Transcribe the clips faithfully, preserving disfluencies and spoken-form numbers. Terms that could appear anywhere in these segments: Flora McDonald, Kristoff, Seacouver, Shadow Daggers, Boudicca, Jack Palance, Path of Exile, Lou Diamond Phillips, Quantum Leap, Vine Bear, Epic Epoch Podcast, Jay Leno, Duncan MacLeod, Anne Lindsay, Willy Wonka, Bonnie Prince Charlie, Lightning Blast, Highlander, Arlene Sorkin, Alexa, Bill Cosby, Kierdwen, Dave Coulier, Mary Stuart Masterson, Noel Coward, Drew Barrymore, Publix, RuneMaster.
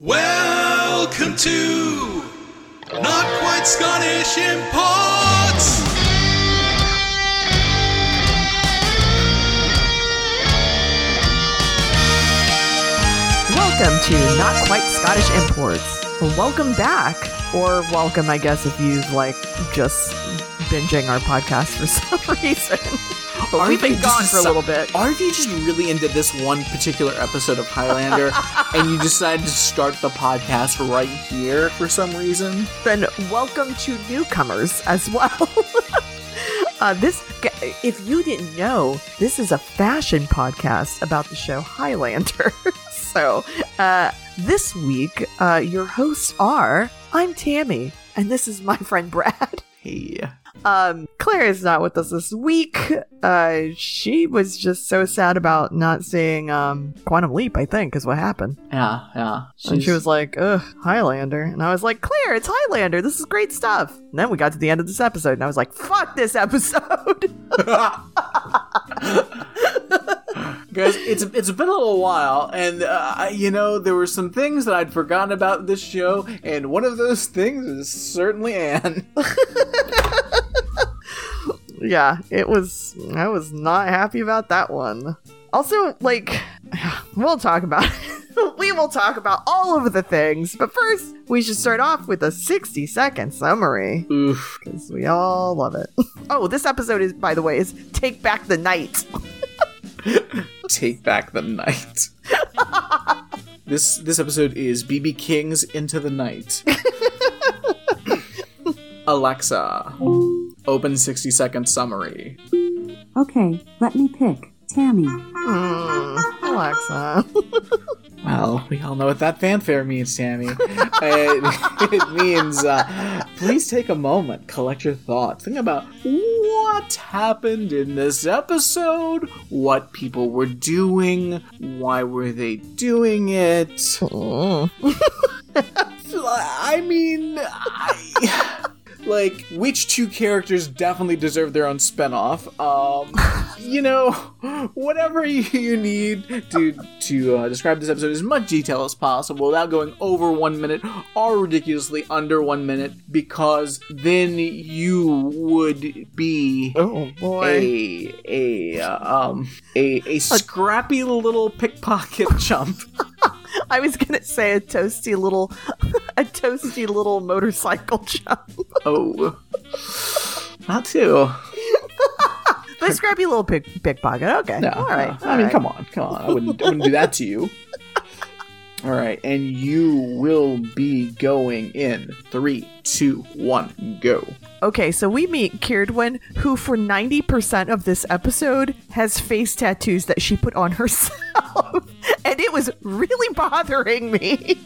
Welcome to Not Quite Scottish Imports! Welcome to Not Quite Scottish Imports. Welcome back, or welcome, I guess, if you've, like, just binging our podcast for some reason. But aren't we've been gone for a little bit. Aren't you just really into this one particular episode of Highlander and you decided to start the podcast right here for some reason? Then welcome to newcomers as well. uh, this, if you didn't know, this is a fashion podcast about the show Highlander. so uh, this week, uh, your hosts are, I'm Tammy, and this is my friend Brad. Hey. Um, Claire is not with us this week. Uh, she was just so sad about not seeing um, Quantum Leap, I think, is what happened. Yeah, yeah. She's... And she was like, ugh, Highlander. And I was like, Claire, it's Highlander. This is great stuff. And then we got to the end of this episode, and I was like, fuck this episode. Guys, it's it's been a little while, and uh, you know, there were some things that I'd forgotten about this show, and one of those things is certainly Anne. Yeah, it was. I was not happy about that one. Also, like, we'll talk about it. We will talk about all of the things, but first, we should start off with a sixty-second summary. Oof. Because we all love it. Oh, this episode is, by the way, is Take Back the Night. Take Back the Night. This this episode is B B King's Into the Night. Alexa, open sixty-second summary. Okay, let me pick. Tammy. Mm, Alexa. Well, we all know what that fanfare means, Tammy. it, it means, uh, please take a moment, collect your thoughts, think about what happened in this episode, what people were doing, why were they doing it. Oh. I mean, I... Like, which two characters definitely deserve their own spinoff? Um, you know, whatever you, you need to to uh, describe this episode in as much detail as possible without going over one minute or ridiculously under one minute, because then you would be oh boy a a um a a scrappy little pickpocket chump. I was gonna say a toasty little, a toasty little motorcycle jump. Oh, not too. But scrappy little pick, pickpocket. Okay, no, all right. No. All I mean, right. come on, come on. I wouldn't, I wouldn't do that to you. All right, and you will be going in three, two, one, go. Okay, so we meet Kierdwen, who for ninety percent of this episode has face tattoos that she put on herself. And it was really bothering me.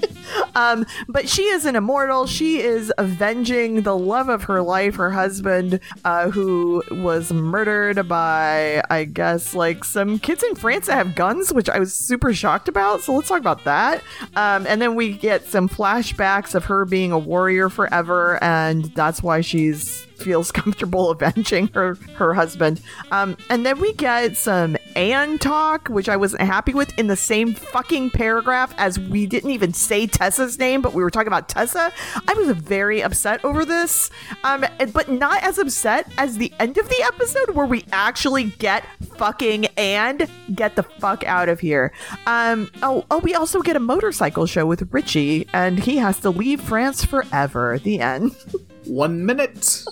um, but she is an immortal. She is avenging the love of her life, her husband, uh, who was murdered by, I guess, like some kids in France that have guns, which I was super shocked about. So let's talk about that. Um, and then we get some flashbacks of her being a warrior forever. And that's why she's feels comfortable avenging her her husband. Um, and then we get some Anne talk, which I wasn't happy with, in the same fucking paragraph as we didn't even say Tessa's name, but we were talking about Tessa. I was very upset over this, um, but not as upset as the end of the episode where we actually get fucking Anne. Get the fuck out of here. Um, oh, oh, we also get a motorcycle show with Richie, and he has to leave France forever. The end. One minute.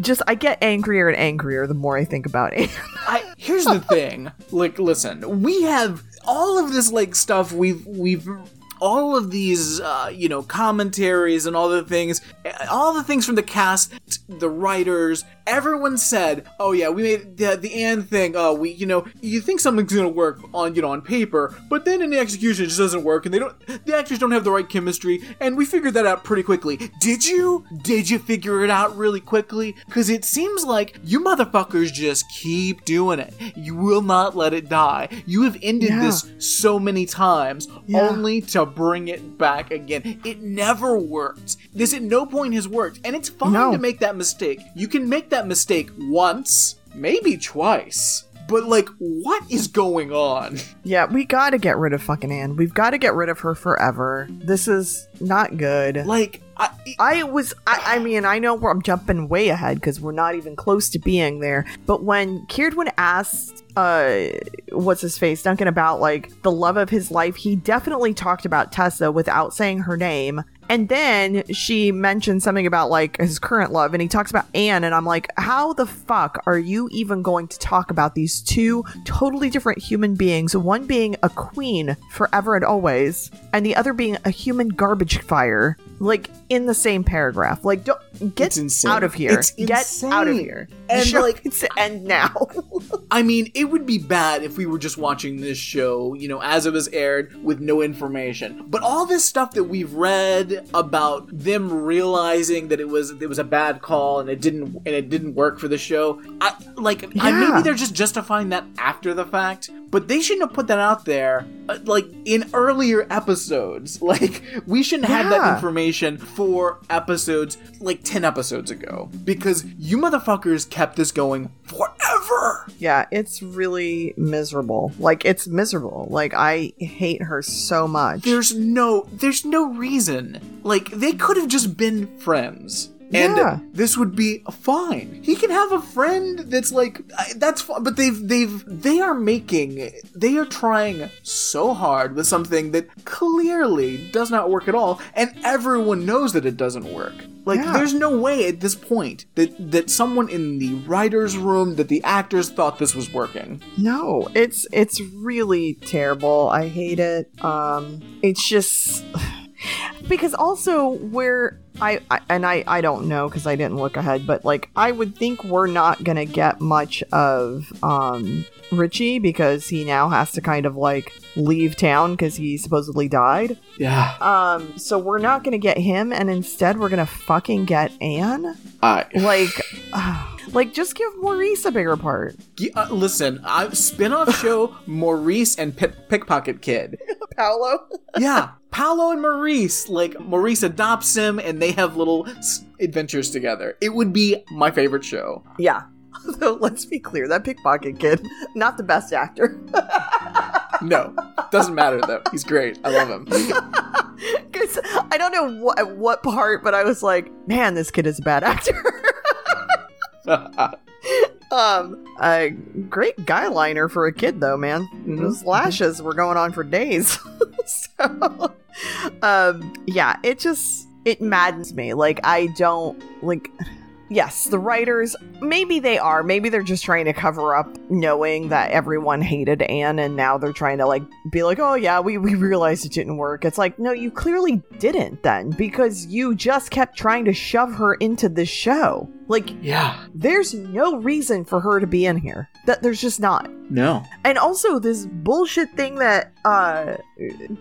Just, I get angrier and angrier the more I think about it. I, here's the thing. Like, listen, we have all of this, like, stuff we've, we've, all of these, uh, you know, commentaries and all the things, all the things from the cast, the writers, everyone said, oh yeah, we made the, the Anne thing, oh, we, you know, you think something's gonna work on, you know, on paper, but then in the execution it just doesn't work, and they don't, the actors don't have the right chemistry, and we figured that out pretty quickly. Did you? Did you figure it out really quickly? Because it seems like you motherfuckers just keep doing it. You will not let it die. You have ended yeah. this so many times, yeah. only to bring it back again. It never worked. This at no point has worked, and it's fine no. to make that mistake. You can make that mistake once, maybe twice, But, like, what is going on? Yeah, we gotta get rid of fucking Anne. We've gotta get rid of her forever. This is not good. Like, I... It, I was... I, I mean, I know I'm jumping way ahead because we're not even close to being there. But when Kierdwen asked, uh, what's-his-face, Duncan, about, like, the love of his life, he definitely talked about Tessa without saying her name. And then she mentioned something about, like, his current love, and he talks about Anne, and I'm like, how the fuck are you even going to talk about these two totally different human beings, one being a queen forever and always, and the other being a human garbage fire, like, in the same paragraph? Like, don't, get out of here. It's get insane. out of here. And, sure, like, it's the end now. I mean, it would be bad if we were just watching this show, you know, as it was aired with no information. But all this stuff that we've read about them realizing that it was it was a bad call and it didn't and it didn't work for the show. I, like, yeah. I, maybe they're just justifying that after the fact, but they shouldn't have put that out there, uh, like, in earlier episodes. Like, we shouldn't yeah. have that information for episodes, like, ten episodes ago, because you motherfuckers kept this going forever. Yeah, it's really miserable. Like, it's miserable. Like, I hate her so much. There's no, there's no reason. Like, they could have just been friends. And yeah. this would be fine. He can have a friend that's like, that's fine. But they've, they've, they are making, they are trying so hard with something that clearly does not work at all. And everyone knows that it doesn't work. Like, yeah. there's no way at this point that, that someone in the writer's room, that the actors thought this was working. No, it's, it's really terrible. I hate it. Um, it's just... Because also we're, I, I and I, I don't know because I didn't look ahead, but, like, I would think we're not going to get much of um, Richie because he now has to kind of, like, leave town because he supposedly died. Yeah. Um. So we're not going to get him, and instead we're going to fucking get Anne? I... Like... Uh, Like, just give Maurice a bigger part. Uh, listen, uh, spin-off show, Maurice and P- Pickpocket Kid. Paolo? Yeah, Paolo and Maurice. Like, Maurice adopts him, and they have little adventures together. It would be my favorite show. Yeah. Although, let's be clear, that Pickpocket Kid, not the best actor. No, doesn't matter, though. He's great. I love him. Because I don't know what, what part, but I was like, man, this kid is a bad actor. um, a great guyliner for a kid, though, man. Those lashes were going on for days. So, um, yeah, it just, it maddens me. Like, I don't, like, yes, the writers, maybe they are. Maybe they're just trying to cover up knowing that everyone hated Anne, and now they're trying to, like, be like, oh, yeah, we, we realized it didn't work. It's like, no, you clearly didn't then, because you just kept trying to shove her into this show. Like, yeah, there's no reason for her to be in here. That there's just not. No. And also this bullshit thing that uh,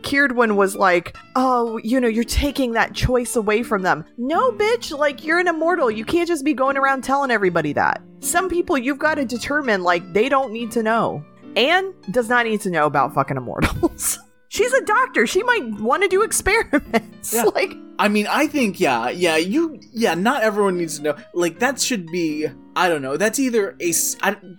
Kierdwen was like, oh, you know, you're taking that choice away from them. No, bitch, like, you're an immortal. You can't just be going around telling everybody that. Some people you've got to determine, like, they don't need to know. Anne does not need to know about fucking immortals. She's a doctor. She might want to do experiments. Yeah. Like, I mean, I think, yeah, yeah, you, yeah, not everyone needs to know. Like, that should be, I don't know, that's either a,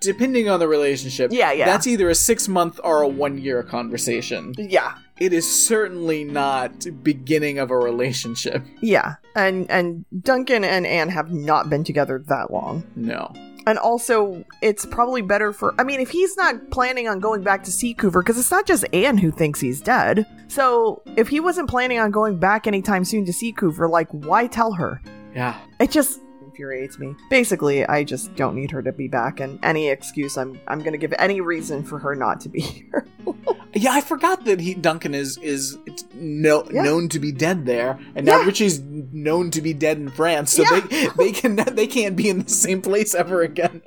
depending on the relationship, yeah, yeah. that's either a six month or a one year conversation. Yeah. It is certainly not beginning of a relationship. Yeah. And, and Duncan and Anne have not been together that long. No. And also, it's probably better for... I mean, if he's not planning on going back to Seacouver, because it's not just Anne who thinks he's dead. So, if he wasn't planning on going back anytime soon to Seacouver, like, why tell her? Yeah. It just infuriates me. Basically, I just don't need her to be back, and any excuse, I'm I'm going to give any reason for her not to be here. Yeah, I forgot that he Duncan is is no, yeah. known to be dead there, and now yeah. Richie's known to be dead in France, so yeah. they they can they can't be in the same place ever again,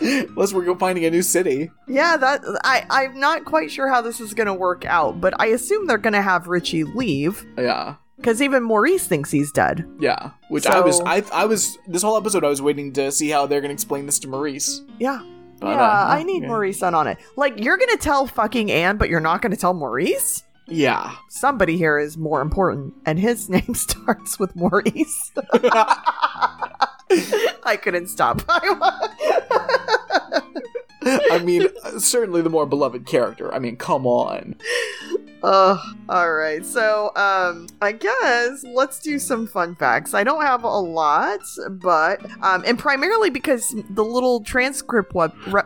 unless we're go finding a new city. Yeah, that I I'm not quite sure how this is going to work out, but I assume they're going to have Richie leave. Yeah. Because even Maurice thinks he's dead. Yeah, which so... I was I I was this whole episode I was waiting to see how they're going to explain this to Maurice. Yeah. But, yeah, uh, I need yeah. Maurice on it. Like, you're going to tell fucking Anne, but you're not going to tell Maurice? Yeah. Somebody here is more important, and his name starts with Maurice. I couldn't stop. I mean, certainly the more beloved character. I mean, come on. Uh, all right. So, um, I guess let's do some fun facts. I don't have a lot, but, um, and primarily because the little transcript web, re-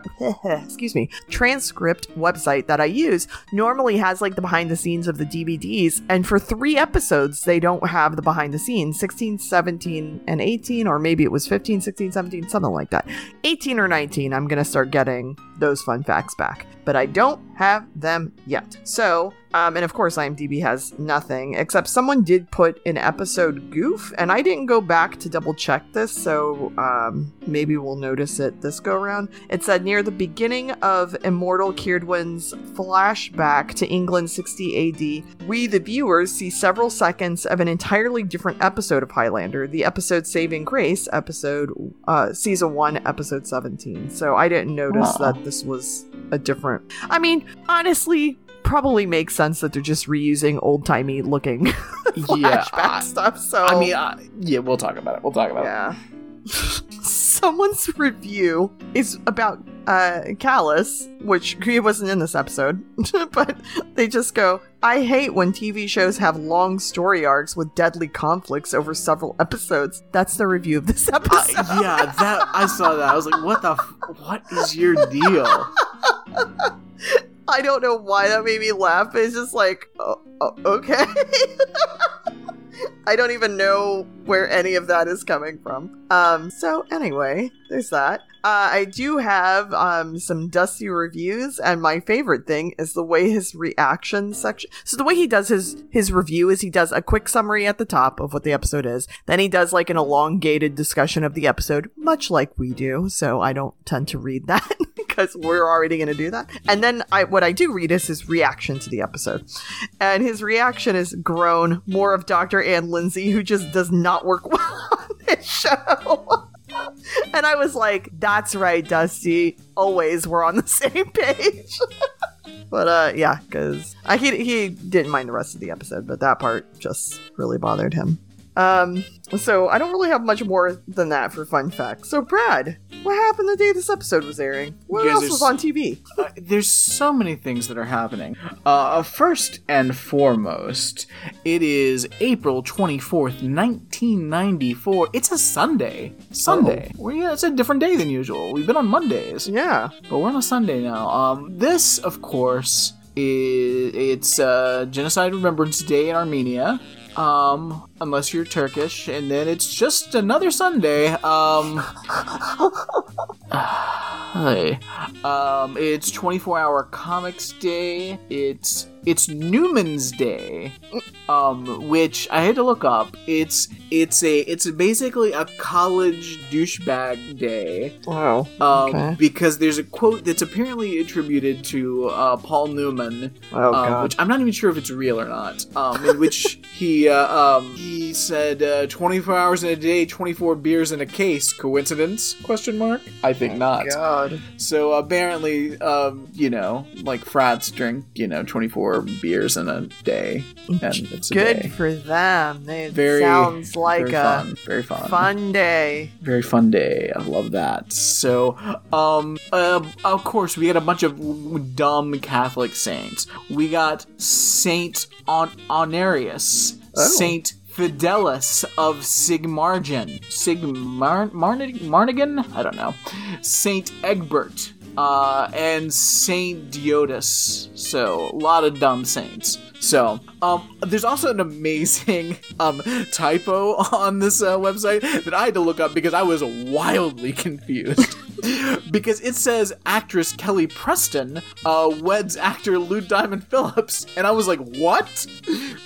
excuse me, transcript website that I use normally has like the behind the scenes of the D V Ds. And for three episodes, they don't have the behind the scenes, sixteen, seventeen, and eighteen, or maybe it was fifteen, sixteen, seventeen, something like that. eighteen or nineteen, I'm going to start getting those fun facts back, but I don't have them yet. So, um, and of course IMDb has nothing, except someone did put an episode goof, and I didn't go back to double check this, so um, maybe we'll notice it this go around. It said near the beginning of Immortal Kierdwen's flashback to England sixty A D, we the viewers see several seconds of an entirely different episode of Highlander, the episode Saving Grace, episode uh, season one, episode seventeen. So I didn't notice Aww. that this was a different... I mean, honestly, probably makes sense that they're just reusing old-timey looking flashback yeah, I, stuff. So I mean, I, yeah, we'll talk about it. We'll talk about yeah. it. Someone's review is about uh, Callus, which he wasn't in this episode, but they just go, I hate when T V shows have long story arcs with deadly conflicts over several episodes. That's the review of this episode. Uh, yeah, that I saw that. I was like, what the f- what is your deal? I don't know why that made me laugh. It's just like, oh, oh, okay. I don't even know where any of that is coming from. Um, so anyway, there's that. Uh, I do have um, some dusty reviews, and my favorite thing is the way his reaction section... So the way he does his, his review is he does a quick summary at the top of what the episode is. Then he does like an elongated discussion of the episode, much like we do. So I don't tend to read that because we're already going to do that. And then I, what I do read is his reaction to the episode. And his reaction is groan, more of Doctor Ann Lindsay, who just does not work well on this show. And I was like, that's right, Dusty. Always we're on the same page. But uh, yeah, because he, he didn't mind the rest of the episode, but that part just really bothered him. Um, so I don't really have much more than that for fun facts. So Brad, what happened the day this episode was airing? What yeah, else was on T V? uh, there's so many things that are happening. Uh, first and foremost, it is April twenty-fourth, nineteen ninety-four. It's a Sunday. Sunday. Oh. Well, yeah, it's a different day than usual. We've been on Mondays. Yeah. But we're on a Sunday now. Um, this, of course, is, it's uh, Genocide Remembrance Day in Armenia. Um, unless you're Turkish, and then it's just another Sunday. Um, um it's twenty-four hour Comics Day. It's it's Newman's Day, um, which I had to look up. It's it's a it's basically a college douchebag day. Wow. Um, okay. Because there's a quote that's apparently attributed to uh, Paul Newman, oh, um, God. which I'm not even sure if it's real or not. Um, in which he uh, um he said uh, twenty-four hours in a day, twenty-four beers in a case. Coincidence? Question mark. I think not. God. So apparently, um, you know, like frats drink, you know, twenty-four beers in a day, and it's a good day for them. It very, sounds like very a fun, very fun, fun day. Very fun day. I love that. So, um, uh, of course, we had a bunch of dumb Catholic saints. We got Saint On- Honorius, oh. Saint Fidelis of Sigmargen, Sigmar Marn- Marnigan. I don't know. Saint Egbert. Uh, and Saint Diodus. So, a lot of dumb saints. So, um, there's also an amazing um, typo on this uh, website that I had to look up because I was wildly confused. Because it says actress Kelly Preston uh, weds actor Lou Diamond Phillips. And I was like, what?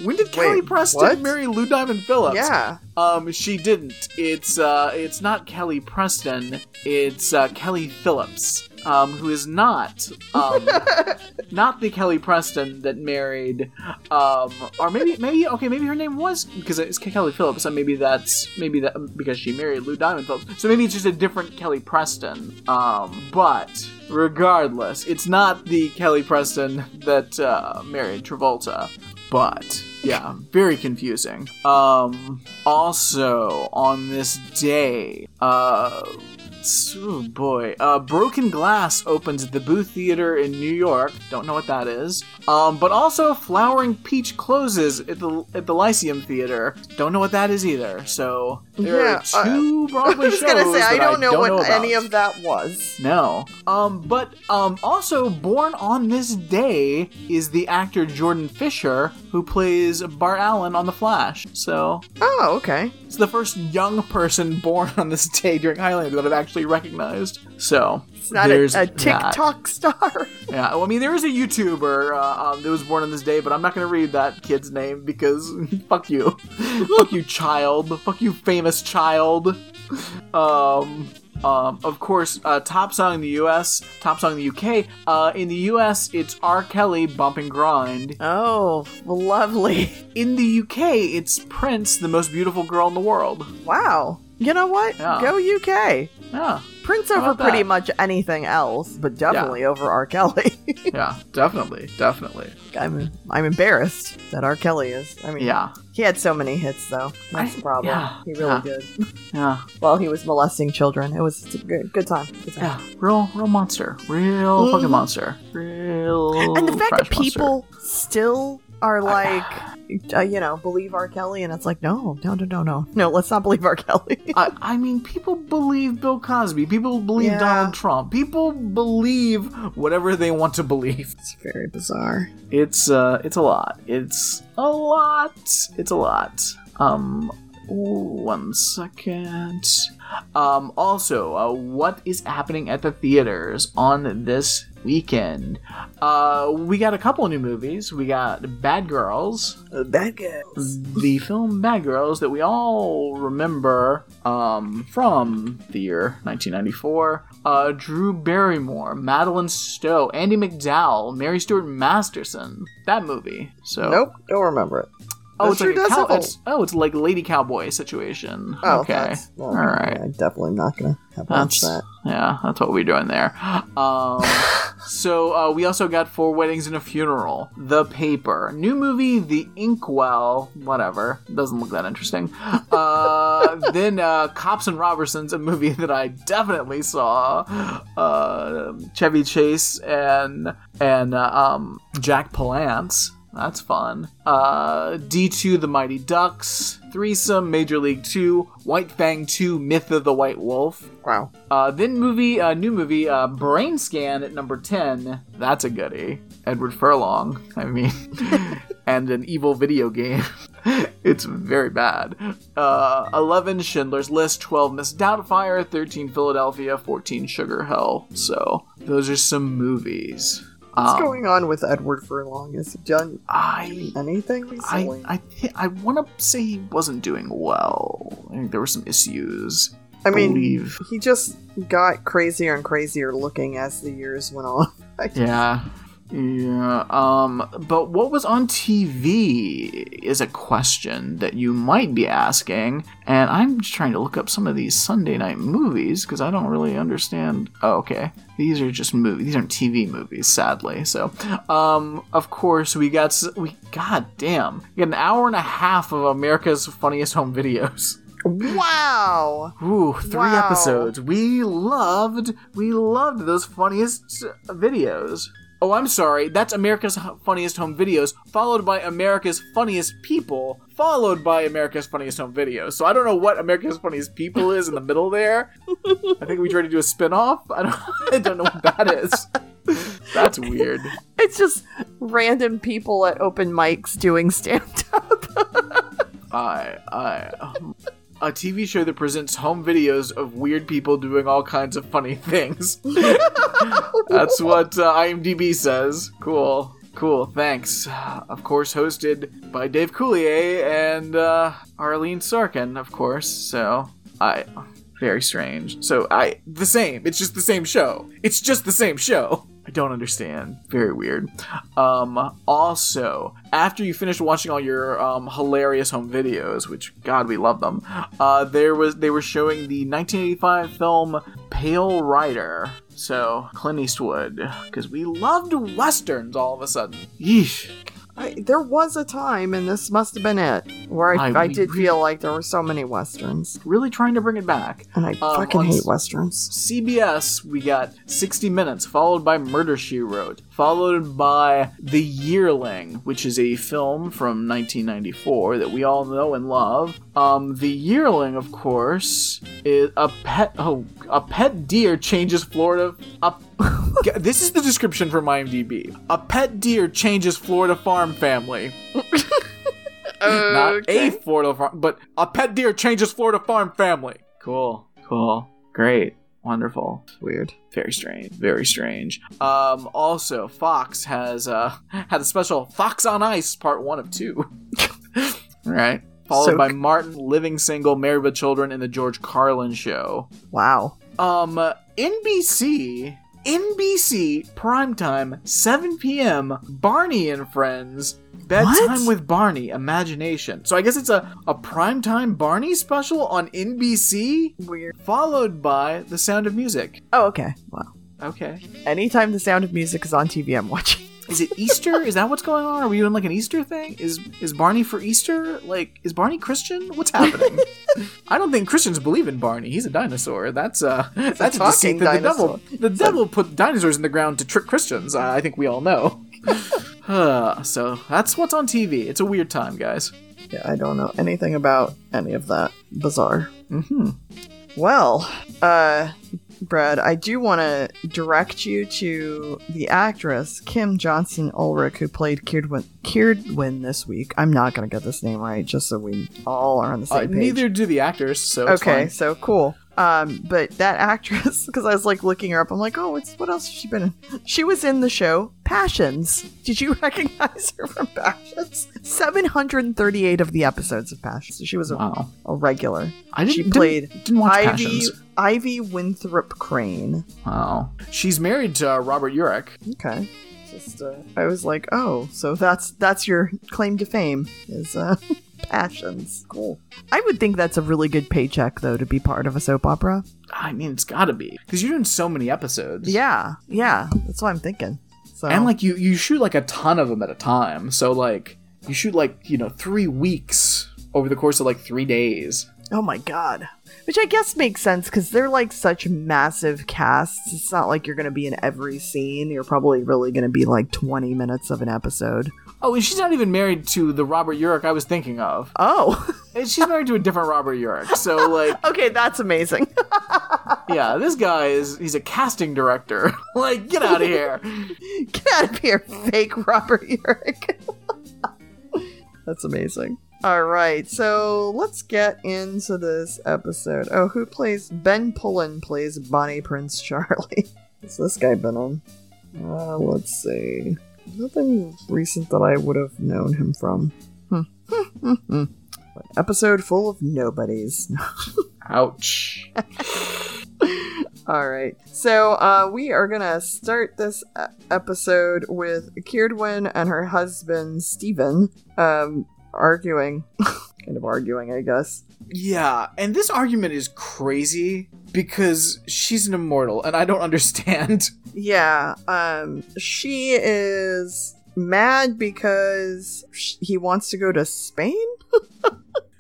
When did Wait, Kelly Preston what? marry Lou Diamond Phillips? Yeah. Um, she didn't. It's, uh, it's not Kelly Preston. It's uh, Kelly Phillips. Um, who is not, um, not the Kelly Preston that married, um, or maybe, maybe, okay, maybe her name was, because it's Kelly Phillips, and maybe that's, maybe that, because she married Lou Diamond Phillips, so maybe it's just a different Kelly Preston, um, but... regardless, it's not the Kelly Preston that uh, married Travolta, but yeah, very confusing. Um, also on this day, uh, Oh boy. Uh, Broken Glass opens at the Booth Theater in New York. Don't know what that is. Um, but also Flowering Peach closes at the at the Lyceum Theater. Don't know what that is either. So there yeah, are two uh, Broadway shows. I was gonna say I don't, I don't know what know any of that was. No. Um, but um, also born on this day is the actor Jordan Fisher, who plays Bart Allen on The Flash. So oh, okay. It's the first young person born on this day during Highlander that I've actually recognized. So it's not a, a TikTok that. star. Yeah, well, I mean, there is a YouTuber uh, um, that was born on this day, but I'm not going to read that kid's name because fuck you. Fuck you, child. Fuck you, famous child. Um... Um, of course, uh, top song in the U S, top song in the U K. Uh, in the U S, it's R. Kelly, Bump and Grind. Oh, lovely. In the U K, it's Prince, The Most Beautiful Girl in the World. Wow. You know what? Yeah. Go U K. Yeah. Prince over pretty that? much anything else, but definitely yeah. over R. Kelly. Yeah, definitely, definitely. I'm I'm embarrassed that R. Kelly is. I mean, yeah. He had so many hits, though. That's I, the problem. Yeah, he really yeah. did. Yeah. Well, he was molesting children. It was a good, good time. Good time. Yeah. Real, real monster. Real mm. fucking monster. Real. And the fact that people monster. still are like, uh, you know, believe R. Kelly, and it's like, no, no, no, no, no, no, let's not believe R. Kelly. I, I mean, people believe Bill Cosby. People believe yeah. Donald Trump. People believe whatever they want to believe. It's very bizarre. It's uh, it's a lot. It's a lot. It's a lot. Um, one second. Um, also, uh, what is happening at the theaters on this weekend? Uh, we got a couple of new movies. We got Bad Girls. Uh, Bad Girls. The film Bad Girls that we all remember um, from the year nineteen ninety-four. Uh, Drew Barrymore, Madeline Stowe, Andy McDowell, Mary Stuart Masterson. That movie. So nope, don't remember it. Oh, it's like cow- it's, oh, it's like Lady Cowboy situation. Oh, okay. Well, all right. Yeah, I'm definitely not going to have watched that. Yeah, that's what we're doing there. Um, so uh, we also got Four Weddings and a Funeral, The Paper, new movie, The Inkwell, whatever. Doesn't look that interesting. Uh, then uh, Cops and Robertson's, a movie that I definitely saw. Uh, Chevy Chase and and uh, um, Jack Palance. That's fun. Uh, D two, The Mighty Ducks, Threesome, Major League two, White Fang two, Myth of the White Wolf. Wow. Uh, then movie, uh, new movie, uh, Brain Scan at number ten. That's a goodie. Edward Furlong, I mean, and an evil video game. It's very bad. Uh, eleven, Schindler's List, twelve, Miss Doubtfire, thirteen, Philadelphia, fourteen, Sugar Hill. So those are some movies. What's um, going on with Edward Furlong? Has he done I, anything recently? I I, th- I want to say he wasn't doing well. I think there were some issues. I mean, believe. he just got crazier and crazier looking as the years went on. yeah. Yeah. Um, but what was on T V is a question that you might be asking, and I'm just trying to look up some of these Sunday night movies because I don't really understand. Oh, okay. These are just movies. These aren't T V movies, sadly. So, um, of course, we got we. God damn, we got an hour and a half of America's Funniest Home Videos. Wow! Ooh, three wow. episodes. We loved, we loved those funniest videos. Oh, I'm sorry. That's America's Funniest Home Videos, followed by America's Funniest People, followed by America's Funniest Home Videos. So I don't know what America's Funniest People is in the middle there. I think we tried to do a spinoff. I don't, I don't know what that is. That's weird. It's just random people at open mics doing stand-up. I, I, um, a T V show that presents home videos of weird people doing all kinds of funny things. That's what uh, IMDb says. Cool. Cool. Thanks. Of course, hosted by Dave Coulier and uh, Arlene Sorkin, of course. So, I... Very strange. So, I... The same. It's just the same show. It's just the same show. I don't understand. Very weird. Um, also, after you finished watching all your um, hilarious home videos, which, God, we love them, uh, there was they were showing the nineteen eighty-five film Pale Rider. So, Clint Eastwood. Because we loved Westerns all of a sudden. Yeesh. I, there was a time, and this must have been it, where I, I, I did really feel like there were so many Westerns. Really trying to bring it back. And I uh, fucking hate Westerns. C B S, we got sixty minutes, followed by Murder, She Wrote, followed by The Yearling, which is a film from nineteen ninety-four that we all know and love. Um, The Yearling, of course, is a pet... Oh, a pet deer changes Florida... A, this is the description from IMDb. A pet deer changes Florida farm family. Not okay. A Florida farm, but a pet deer changes Florida farm family. Cool. Cool. Great. Wonderful. Weird. Very strange. Very strange. Um, also, Fox has uh, had a special Fox on Ice, part one of two. Right. Followed so, by Martin, Living Single, Married with Children, and The George Carlin Show. Wow. Um, N B C, N B C, primetime, seven p.m., Barney and Friends, Bedtime what? with Barney, Imagination. So I guess it's a, a primetime Barney special on N B C? Weird. Followed by The Sound of Music. Oh, okay. Wow. Okay. Anytime The Sound of Music is on T V, I'm watching. Is it Easter? Is that what's going on? Are we doing like an Easter thing? Is is Barney for Easter? Like, is Barney Christian? What's happening? I don't think Christians believe in Barney. He's a dinosaur. That's uh, that's a deceit that the devil the devil put dinosaurs in the ground to trick Christians. I, I think we all know. uh, so that's what's on T V. It's a weird time, guys. Yeah, I don't know anything about any of that. Bizarre. Mm-hmm. Well, uh. Brad, I do want to direct you to the actress Kim Johnson Ulrich, who played Kierdwen, Kierdwen this week. I'm not going to get this name right, just so we all are on the same uh, page. Neither do the actors, so it's okay, fine. So cool. Um, but that actress, because I was like looking her up, I'm like, oh, it's, what else has she been in? She was in the show Passions. Did you recognize her from Passions? seven hundred thirty-eight of the episodes of Passions. So she was a, wow. a regular. I didn't, she played didn't, didn't watch Ivy, Passions. Ivy Winthrop Crane. Wow. She's married to uh, Robert Urich. Okay. Just, uh, I was like, oh, so that's that's your claim to fame is. Uh, Passions. Cool. I would think that's a really good paycheck, though, to be part of a soap opera. I mean, it's gotta be. Because you're doing so many episodes. Yeah. Yeah. That's what I'm thinking. So. And, like, you, you shoot, like, a ton of them at a time. So, like, you shoot, like, you know, three weeks over the course of, like, three days. Oh, my God. Which I guess makes sense, because they're, like, such massive casts. It's not like you're gonna be in every scene. You're probably really gonna be, like, twenty minutes of an episode. Oh, and she's not even married to the Robert Urich I was thinking of. Oh. And she's married to a different Robert Urich, so, like... Okay, that's amazing. Yeah, this guy is... He's a casting director. Like, get out of here. Get out of here, fake Robert Urich. That's amazing. All right, so let's get into this episode. Oh, who plays... Ben Pullen plays Bonnie Prince Charlie. What's this guy been on? Uh, let's see... Nothing recent that I would have known him from. Hmm. An episode full of nobodies. Ouch. All right. So uh, we are going to start this episode with Kierdwen and her husband, Stephen, um, arguing. Kind of arguing, I guess. Yeah, and this argument is crazy because she's an immortal and I don't understand. Yeah, um, she is mad because sh- he wants to go to Spain?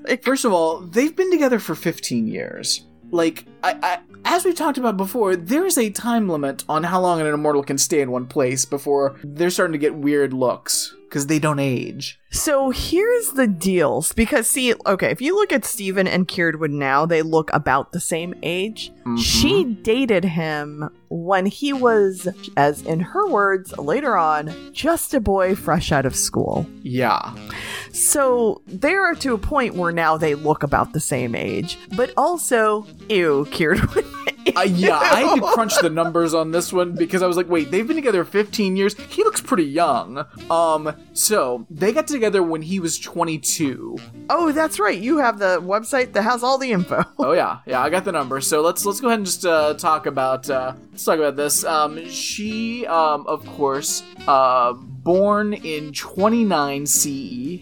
Like, first of all, they've been together for fifteen years. Like, I, I, as we've talked about before, there is a time limit on how long an immortal can stay in one place before they're starting to get weird looks. Because they don't age. So here's the deals. Because, see, okay, if you look at Stephen and Kierdwen now, they look about the same age. Mm-hmm. She dated him when he was, as in her words later on, just a boy fresh out of school. Yeah. So they're to a point where now they look about the same age. But also, ew, Kierdwen. Uh, yeah, I had to crunch the numbers on this one because I was like, wait, they've been together fifteen years. He looks pretty young. Um, so they got together when he was twenty-two. Oh, that's right. You have the website that has all the info. Oh yeah, yeah, I got the number. So let's let's go ahead and just uh, talk about uh, let's talk about this. Um, she, um, of course, uh, born in twenty-nine C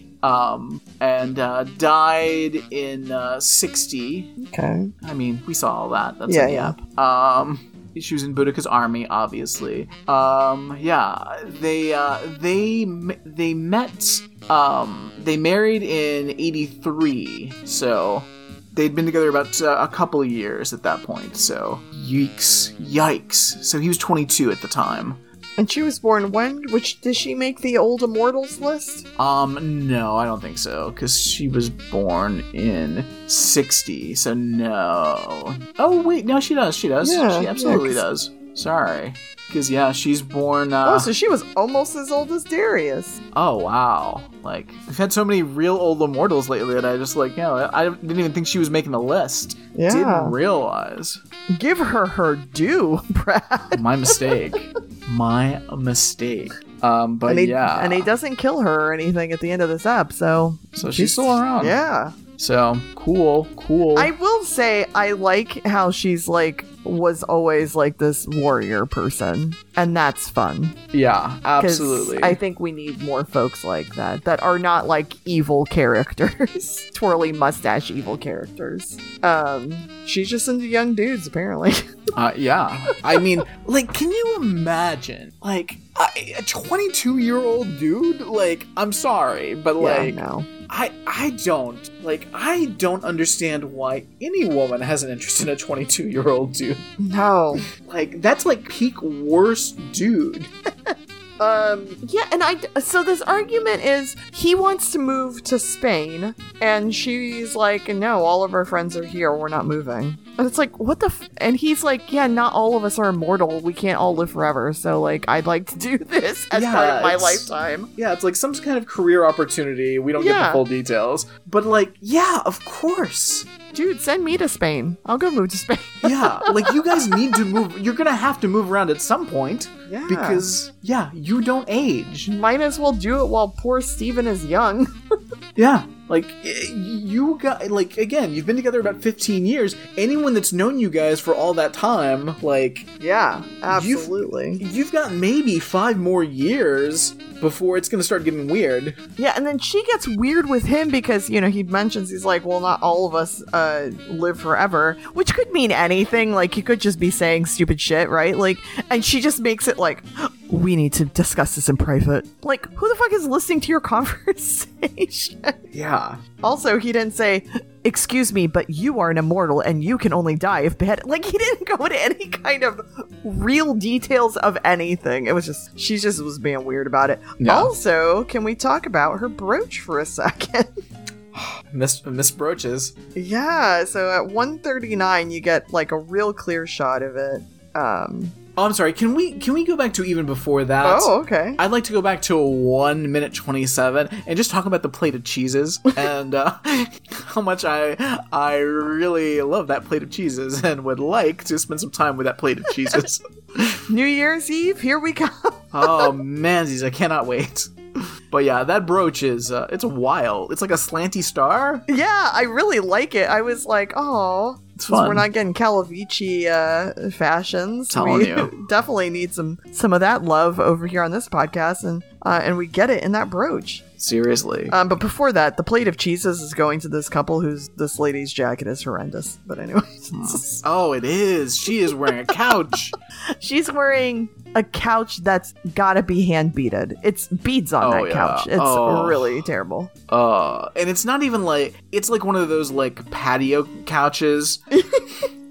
E. Um, and, uh, died in, uh, sixty. Okay. I mean, we saw all that. That's yeah, yeah. Um, She was in Boudicca's army, obviously. Um, yeah, they uh, they they met. Um, they married in eighty-three, so they'd been together about uh, a couple of years at that point. So yikes, yikes. So he was twenty-two at the time. And she was born when? Which, did she make the old immortals list? Um, no, I don't think so, because she was born in sixty, so no. Oh, wait, no, she does, she does. Yeah, she absolutely yeah, does. Sorry. Because, yeah, she's born... Uh... Oh, so she was almost as old as Darius. Oh, wow. Like, we've had so many real old immortals lately that I just, like, you know, I didn't even think she was making the list. Yeah. Didn't realize. Give her her due, Brad. My mistake. My mistake. Um, but, and he, yeah. And he doesn't kill her or anything at the end of this ep, so... So she's, she's still around. Yeah. So, cool, cool. I will say, I like how she's, like... was always like this warrior person, and that's fun. Yeah, absolutely. I think we need more folks like that that are not like evil characters, twirly mustache evil characters. Um, she's just into young dudes, apparently. uh, yeah, I mean, like, can you imagine, like, I, a twenty-two-year-old dude? Like, I'm sorry, but like, yeah, no. I I don't like I don't understand why any woman has an interest in a twenty-two-year-old dude. No, like that's like peak worst dude. um, yeah, and I so this argument is he wants to move to Spain, and she's like, no, all of our friends are here. We're not moving. And it's like, what the? F-? And he's like, yeah, not all of us are immortal. We can't all live forever. So, like, I'd like to do this as yeah, part of my lifetime. Yeah, it's like some kind of career opportunity. We don't yeah. get the full details. But, like, yeah, of course. Dude, send me to Spain. I'll go move to Spain. Yeah, like, you guys need to move. You're going to have to move around at some point. Yeah. Because, yeah, you don't age. Might as well do it while poor Steven is young. Yeah. Like, you guys, like, again, you've been together about fifteen years. Anyone that's known you guys for all that time, like... Yeah, absolutely. You've, you've got maybe five more years before it's going to start getting weird. Yeah, and then she gets weird with him because, you know, he mentions, he's like, well, not all of us uh, live forever, which could mean anything. Like, he could just be saying stupid shit, right? Like, and she just makes it like... We need to discuss this in private. Like, who the fuck is listening to your conversation? Yeah. Also, he didn't say, excuse me, but you are an immortal and you can only die if beheaded. Like, he didn't go into any kind of real details of anything. It was just, she just was being weird about it. Yeah. Also, can we talk about her brooch for a second? Miss, Miss Brooches. Yeah. So at one thirty-nine, you get like a real clear shot of it. Um... Oh, I'm sorry. Can we can we go back to even before that? Oh, okay. I'd like to go back to one minute twenty-seven and just talk about the plate of cheeses and uh, how much I I really love that plate of cheeses and would like to spend some time with that plate of cheeses. New Year's Eve, here we come. Oh, manzies, I cannot wait. But yeah, that brooch is, uh, it's wild. It's like a slanty star. Yeah, I really like it. I was like, oh... We're not getting Calavici uh, fashions. Telling we you. Definitely need some some of that love over here on this podcast, and uh, and we get it in that brooch. Seriously. Um, but before that, the plate of cheeses is going to this couple who's this lady's jacket is horrendous. But anyways. Oh, it is. She is wearing a couch. She's wearing a couch that's gotta be hand beaded. It's beads on oh, that yeah. couch. It's oh. really terrible. Uh, and it's not even like, it's like one of those like patio couches.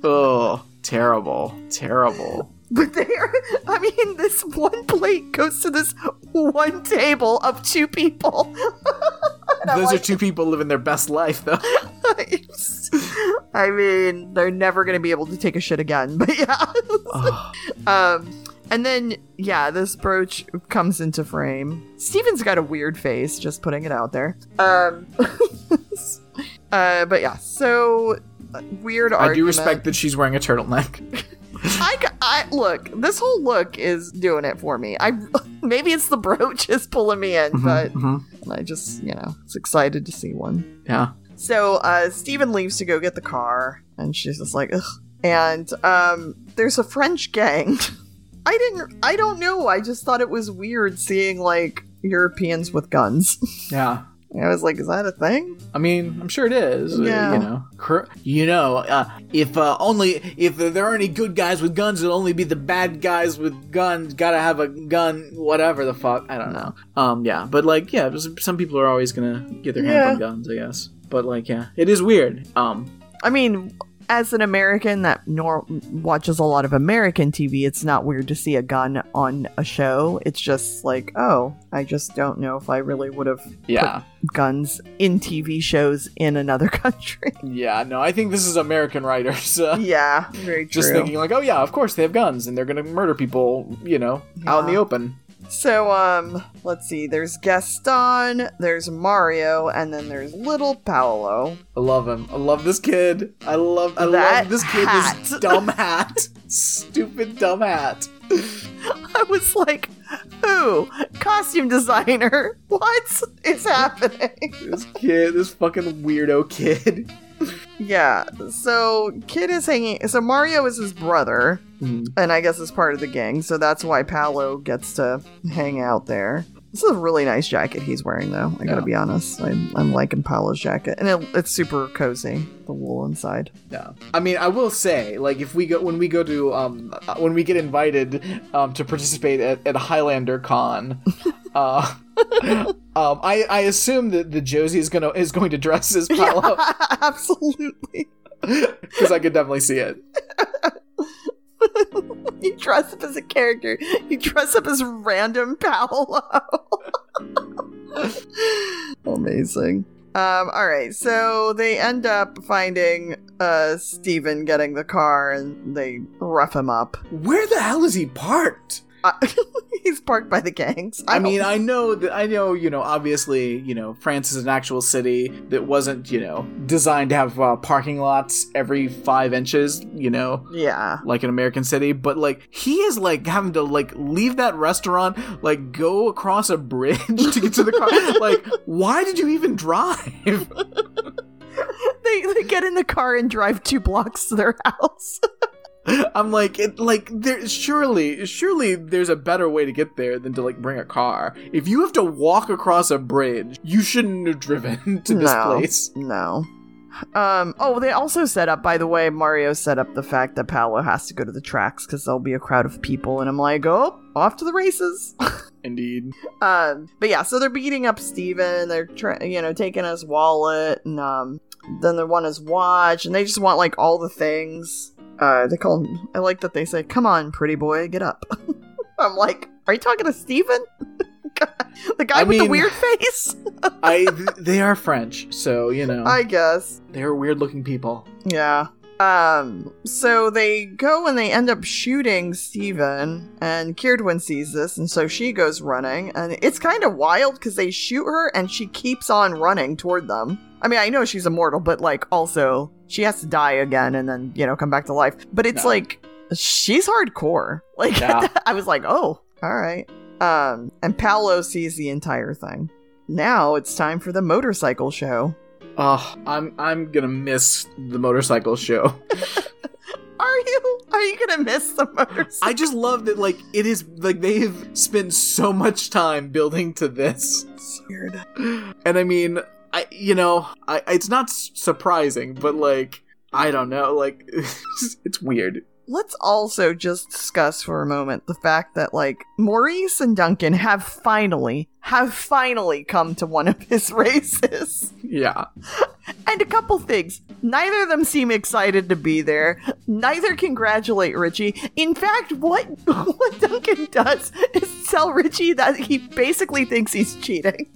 Oh, terrible. Terrible. But there, I mean, this one plate goes to this one table of two people. Those like, are two people living their best life, though. I mean, they're never going to be able to take a shit again, but yeah. Oh. Um, and then, yeah, this brooch comes into frame. Steven's got a weird face, just putting it out there. Um, uh, but yeah, so weird I argument. I do respect that she's wearing a turtleneck. I, I look, this whole look is doing it for me. I maybe it's the brooch is pulling me in, mm-hmm, but mm-hmm. I just, you know, it's excited to see one. Yeah. So uh, Steven leaves to go get the car, and she's just like, ugh. And um, there's a French gang. I didn't. I don't know. I just thought it was weird seeing like Europeans with guns. Yeah. I was like, is that a thing? I mean, I'm sure it is. Yeah. Uh, you know, cur- you know uh, if uh, only if there are any good guys with guns, it'll only be the bad guys with guns. Gotta have a gun, whatever the fuck. I don't know. Um, yeah, but like, yeah, some people are always gonna get their hands yeah. on guns, I guess. But like, yeah, it is weird. Um, I mean, as an American that nor- watches a lot of American T V, it's not weird to see a gun on a show. It's just like, oh, I just don't know if I really would have yeah. put guns in T V shows in another country. Yeah, no, I think this is American writers. Uh, yeah, very true. Just thinking like, oh yeah, of course they have guns and they're going to murder people, you know, yeah. out in the open. So, um, let's see, there's Gaston, there's Mario, and then there's little Paolo. I love him. I love this kid. I love, I that love this kid, hat. This dumb hat. Stupid dumb hat. I was like, who? Costume designer? What is happening? This kid, this fucking weirdo kid. Yeah, so Kid is hanging... So Mario is his brother, mm. and I guess is part of the gang, so that's why Paolo gets to hang out there. This is a really nice jacket he's wearing, though. I gotta yeah. be honest. I'm, I'm liking Paolo's jacket. And it, it's super cozy, the wool inside. Yeah. I mean, I will say, like, if we go... When we go to... um, When we get invited um, to participate at, at Highlander Con... uh, um, I, I assume that the Josie is gonna is going to dress as Paolo. Yeah, absolutely, because I could definitely see it. You dress up as a character. You dress up as random Paolo. Amazing. Um, all right, so they end up finding uh, Steven getting the car, and they rough him up. Where the hell is he parked? Uh, he's parked by the gangs. I, I mean, I know that I know, you know, obviously, you know, France is an actual city that wasn't, you know, designed to have uh, parking lots every five inches, you know, yeah, like an American city. But like, he is like having to like leave that restaurant, like go across a bridge to get to the car. Like, why did you even drive? they, they get in the car and drive two blocks to their house. I'm like, it, like there, surely, surely there's a better way to get there than to like bring a car. If you have to walk across a bridge, you shouldn't have driven to this no, place. No. Um, oh, they also set up, by the way, Mario set up the fact that Paolo has to go to the tracks because there'll be a crowd of people. And I'm like, oh, off to the races. Indeed. Um, but yeah, so they're beating up Steven. They're, tra- you know, taking his wallet and um, then they want his watch and they just want like all the things. Uh, they call him, I like that they say, come on, pretty boy, get up. I'm like, are you talking to Steven? The guy I with mean, the weird face? I, they are French, so, you know. I guess. They're weird-looking people. Yeah. Um. So they go and they end up shooting Steven, and Kierdwen sees this, and so she goes running, and it's kind of wild because they shoot her, and she keeps on running toward them. I mean, I know she's immortal, but, like, also... She has to die again and then, you know, come back to life. But it's no. like, she's hardcore. Like, yeah. I was like, oh, all right. Um, and Paolo sees the entire thing. Now it's time for the motorcycle show. Oh, I'm I'm going to miss the motorcycle show. Are you? Are you going to miss the motorcycle? I just love that, like, it is, like, they've spent so much time building to this. It's weird. And I mean... I, you know, I, it's not surprising, but, like, I don't know, like, it's weird. Let's also just discuss for a moment the fact that, like, Maurice and Duncan have finally, have finally come to one of his races. Yeah. And a couple things. Neither of them seem excited to be there. Neither congratulate Richie. In fact, what, what Duncan does is tell Richie that he basically thinks he's cheating.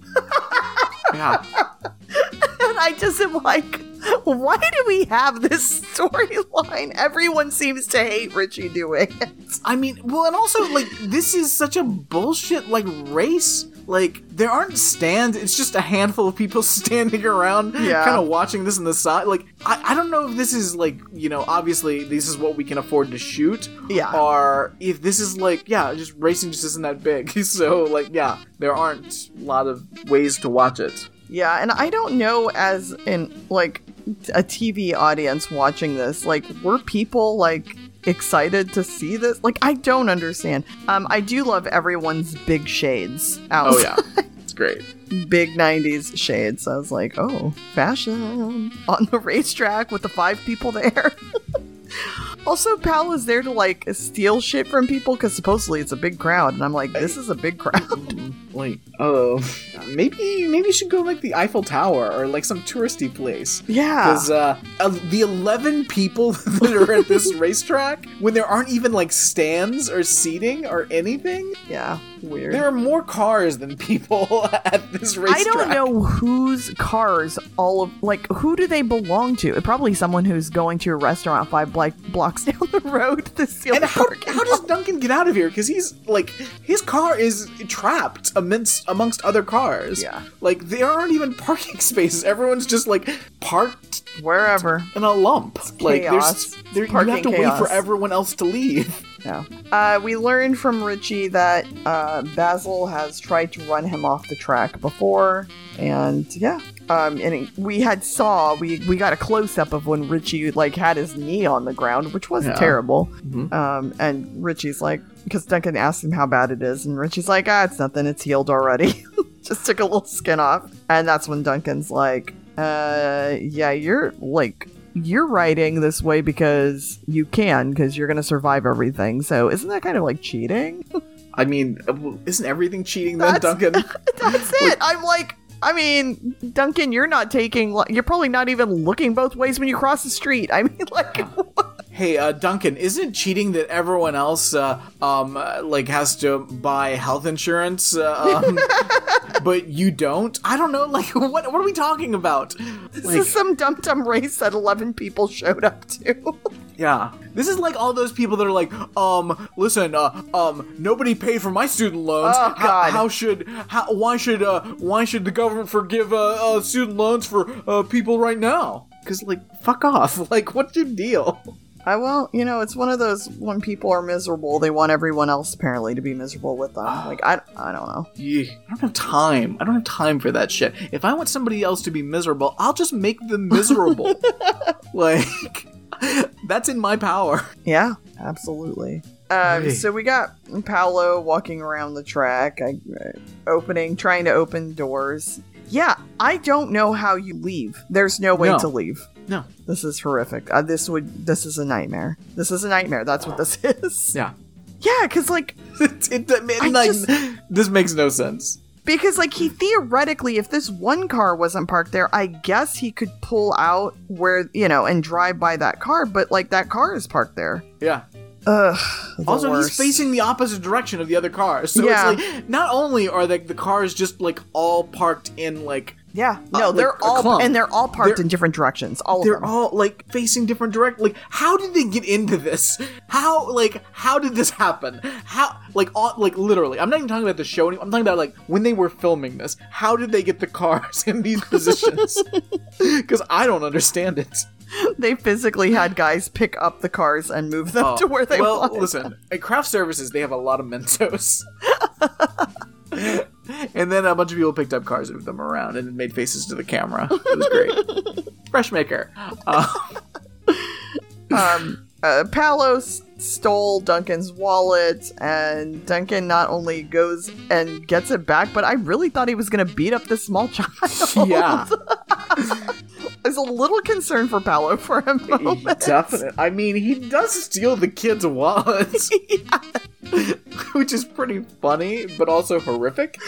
Yeah. And I just am like, why do we have this storyline? Everyone seems to hate Richie doing it. I mean, well, and also, like, this is such a bullshit, like, race. Like, there aren't stands. It's just a handful of people standing around yeah. kind of watching this on the side. Like, I, I don't know if this is, like, you know, obviously this is what we can afford to shoot. Yeah. Or if this is, like, yeah, just racing just isn't that big. So, like, yeah, there aren't a lot of ways to watch it. Yeah, and I don't know as in, like, a T V audience watching this, like, were people, like... excited to see this? Like, I don't understand. Um, I do love everyone's big shades outside. Oh, yeah. great. Big nineties shades. So I was like, oh, fashion on the racetrack with the five people there. Also, Pal is there to, like, steal shit from people because supposedly it's a big crowd. And I'm like, this is a big crowd. Like, oh, uh, maybe maybe you should go, like, the Eiffel Tower or, like, some touristy place. Yeah. Because uh, uh, the eleven people that are at this racetrack, when there aren't even, like, stands or seating or anything. Yeah, weird. There are more cars than people at this racetrack. I don't know whose cars all of, like, who do they belong to? Probably someone who's going to a restaurant five black blocks down the road to steal. And how, how does Duncan get out of here? Because he's like, his car is trapped amidst amongst other cars. Yeah, like there aren't even parking spaces. Everyone's just like parked wherever in a lump. It's like chaos. There's there, you have to chaos. Wait for everyone else to leave. Yeah. Uh, we learned from Richie that uh, Basil has tried to run him off the track before, and yeah. Um, and it, we had saw we we got a close up of when Richie like had his knee on the ground, which was yeah. terrible. Mm-hmm. Um, and Richie's like, because Duncan asked him how bad it is, and Richie's like, ah, it's nothing, it's healed already. Just took a little skin off, and that's when Duncan's like, uh, yeah, you're like. You're writing this way because you can, because you're going to survive everything. So isn't that kind of like cheating? I mean, isn't everything cheating then, that's, Duncan? That's it. Like, I'm like, I mean, Duncan, you're not taking, you're probably not even looking both ways when you cross the street. I mean, like, what? Hey, uh, Duncan, isn't cheating that everyone else, uh, um, uh, like, has to buy health insurance, uh, um, but you don't? I don't know, like, what what are we talking about? This like, is some dum-dum race that eleven people showed up to. Yeah. This is like all those people that are like, um, listen, uh, um, nobody paid for my student loans. Oh, God. How, how should, how, why should, uh, why should the government forgive, uh, uh student loans for, uh, people right now? Because, like, fuck off. Like, what's your deal? I well, you know, it's one of those when people are miserable, they want everyone else apparently to be miserable with them. Like, I, I don't know. Yeah, I don't have time. I don't have time for that shit. If I want somebody else to be miserable, I'll just make them miserable. Like, that's in my power. Yeah, absolutely. Um, hey. So we got Paolo walking around the track, I, opening, trying to open doors. Yeah, I don't know how you leave. There's no way no. to leave. No. This is horrific. Uh, this would. This is a nightmare. This is a nightmare. That's what this is. Yeah. Yeah, because, like... it, it, it, like just, this makes no sense. Because, like, he theoretically, if this one car wasn't parked there, I guess he could pull out where, you know, and drive by that car. But, like, that car is parked there. Yeah. Ugh, also, worst. He's facing the opposite direction of the other cars. So yeah. It's like, not only are the, the cars just, like, all parked in, like... Yeah, uh, no, like they're all, and they're all parked they're, in different directions, all of them. They're all, like, facing different direct. Like, how did they get into this? How, like, how did this happen? How, like, all, like, literally, I'm not even talking about the show anymore. I'm talking about, like, when they were filming this, how did they get the cars in these positions? Because I don't understand it. They physically had guys pick up the cars and move them oh, to where they well, wanted. Well, listen, at Craft Services, they have a lot of Mentos. And then a bunch of people picked up cars and moved them around and made faces to the camera. It was great. Freshmaker. Um, um, uh, Paolo stole Duncan's wallet, and Duncan not only goes and gets it back, but I really thought he was going to beat up this small child. Yeah. I was a little concerned for Paolo for a moment. Definitely. I mean, he does steal the kid's wallet. Yeah. Which is pretty funny, but also horrific.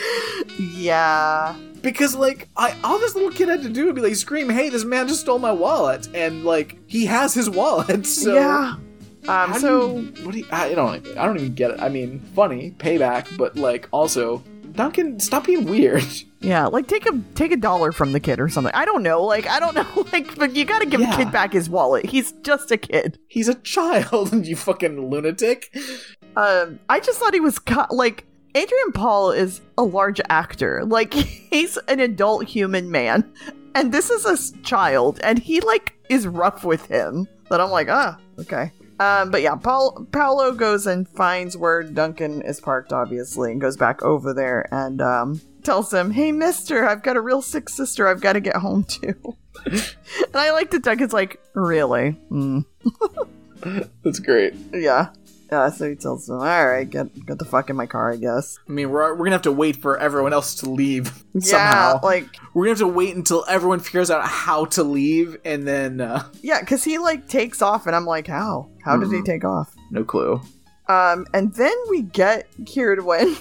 Yeah. Because, like, I, all this little kid had to do would be, like, scream, hey, this man just stole my wallet. And, like, he has his wallet, so... Yeah. Um, so... You, what do you, I, don't, I don't even get it. I mean, funny, payback, but, like, also... Duncan, stop being weird. Yeah, like, take a take a dollar from the kid or something. I don't know, like, I don't know, like, but you gotta give yeah. the kid back his wallet. He's just a kid. He's a child, you fucking lunatic. Um, I just thought he was, co- like, Adrian Paul is a large actor. Like, he's an adult human man, and this is a child, and he, like, is rough with him. But I'm like, ah, okay. Um, but yeah, Paul, Paolo goes and finds where Duncan is parked, obviously, and goes back over there and um, tells him, hey, mister, I've got a real sick sister I've got to get home to. And I like that Duncan's like, really? Mm. That's great. Yeah. Uh, so he tells them, all right, get get the fuck in my car, I guess. I mean, we're, we're going to have to wait for everyone else to leave somehow. Yeah, like... We're going to have to wait until everyone figures out how to leave, and then... Uh... Yeah, because he, like, takes off, and I'm like, how? How mm-hmm. did he take off? No clue. Um, and then we get Kierdwen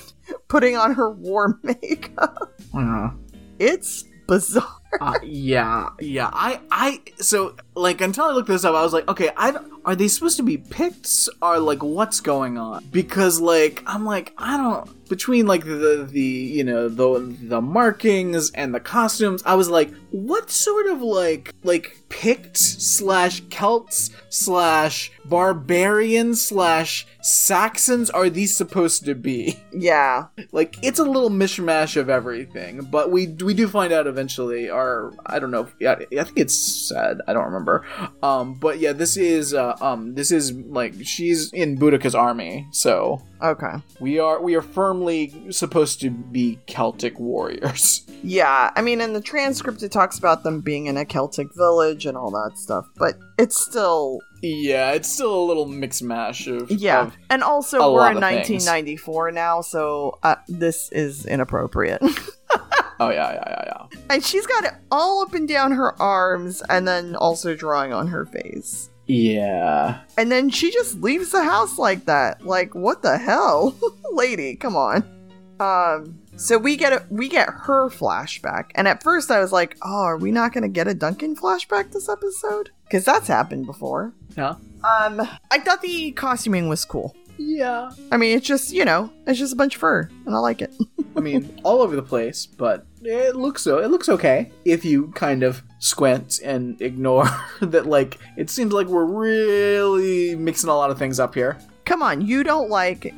putting on her war makeup. Uh-huh. It's bizarre. Uh, yeah, yeah. I, I, so, like, until I looked this up, I was like, okay, I don't, are they supposed to be Picts? Or, like, what's going on? Because, like, I'm like, I don't, between, like, the, the, you know, the, the markings and the costumes, I was like, what sort of, like, like, Picts slash Celts slash barbarians slash Saxons are these supposed to be? Yeah. Like, it's a little mishmash of everything, but we, we do find out eventually, our I don't know. Yeah, I think it's said. I don't remember. Um, but yeah, this is uh, um, this is like she's in Boudicca's army. So okay, we are we are firmly supposed to be Celtic warriors. Yeah, I mean, in the transcript it talks about them being in a Celtic village and all that stuff, but it's still yeah, it's still a little mix mash of yeah, of and also we're in nineteen ninety-four things. Now, so uh, this is inappropriate. Oh, yeah, yeah, yeah, yeah. And she's got it all up and down her arms and then also drawing on her face. Yeah. And then she just leaves the house like that. Like, what the hell? Lady, come on. Um, so we get a, we get her flashback. And at first I was like, oh, are we not going to get a Duncan flashback this episode? Because that's happened before. Yeah. Um, I thought the costuming was cool. Yeah. I mean, it's just, you know, it's just a bunch of fur, and I like it. I mean, all over the place, but it looks so it looks okay if you kind of squint and ignore that, like, it seems like we're really mixing a lot of things up here. Come on, you don't like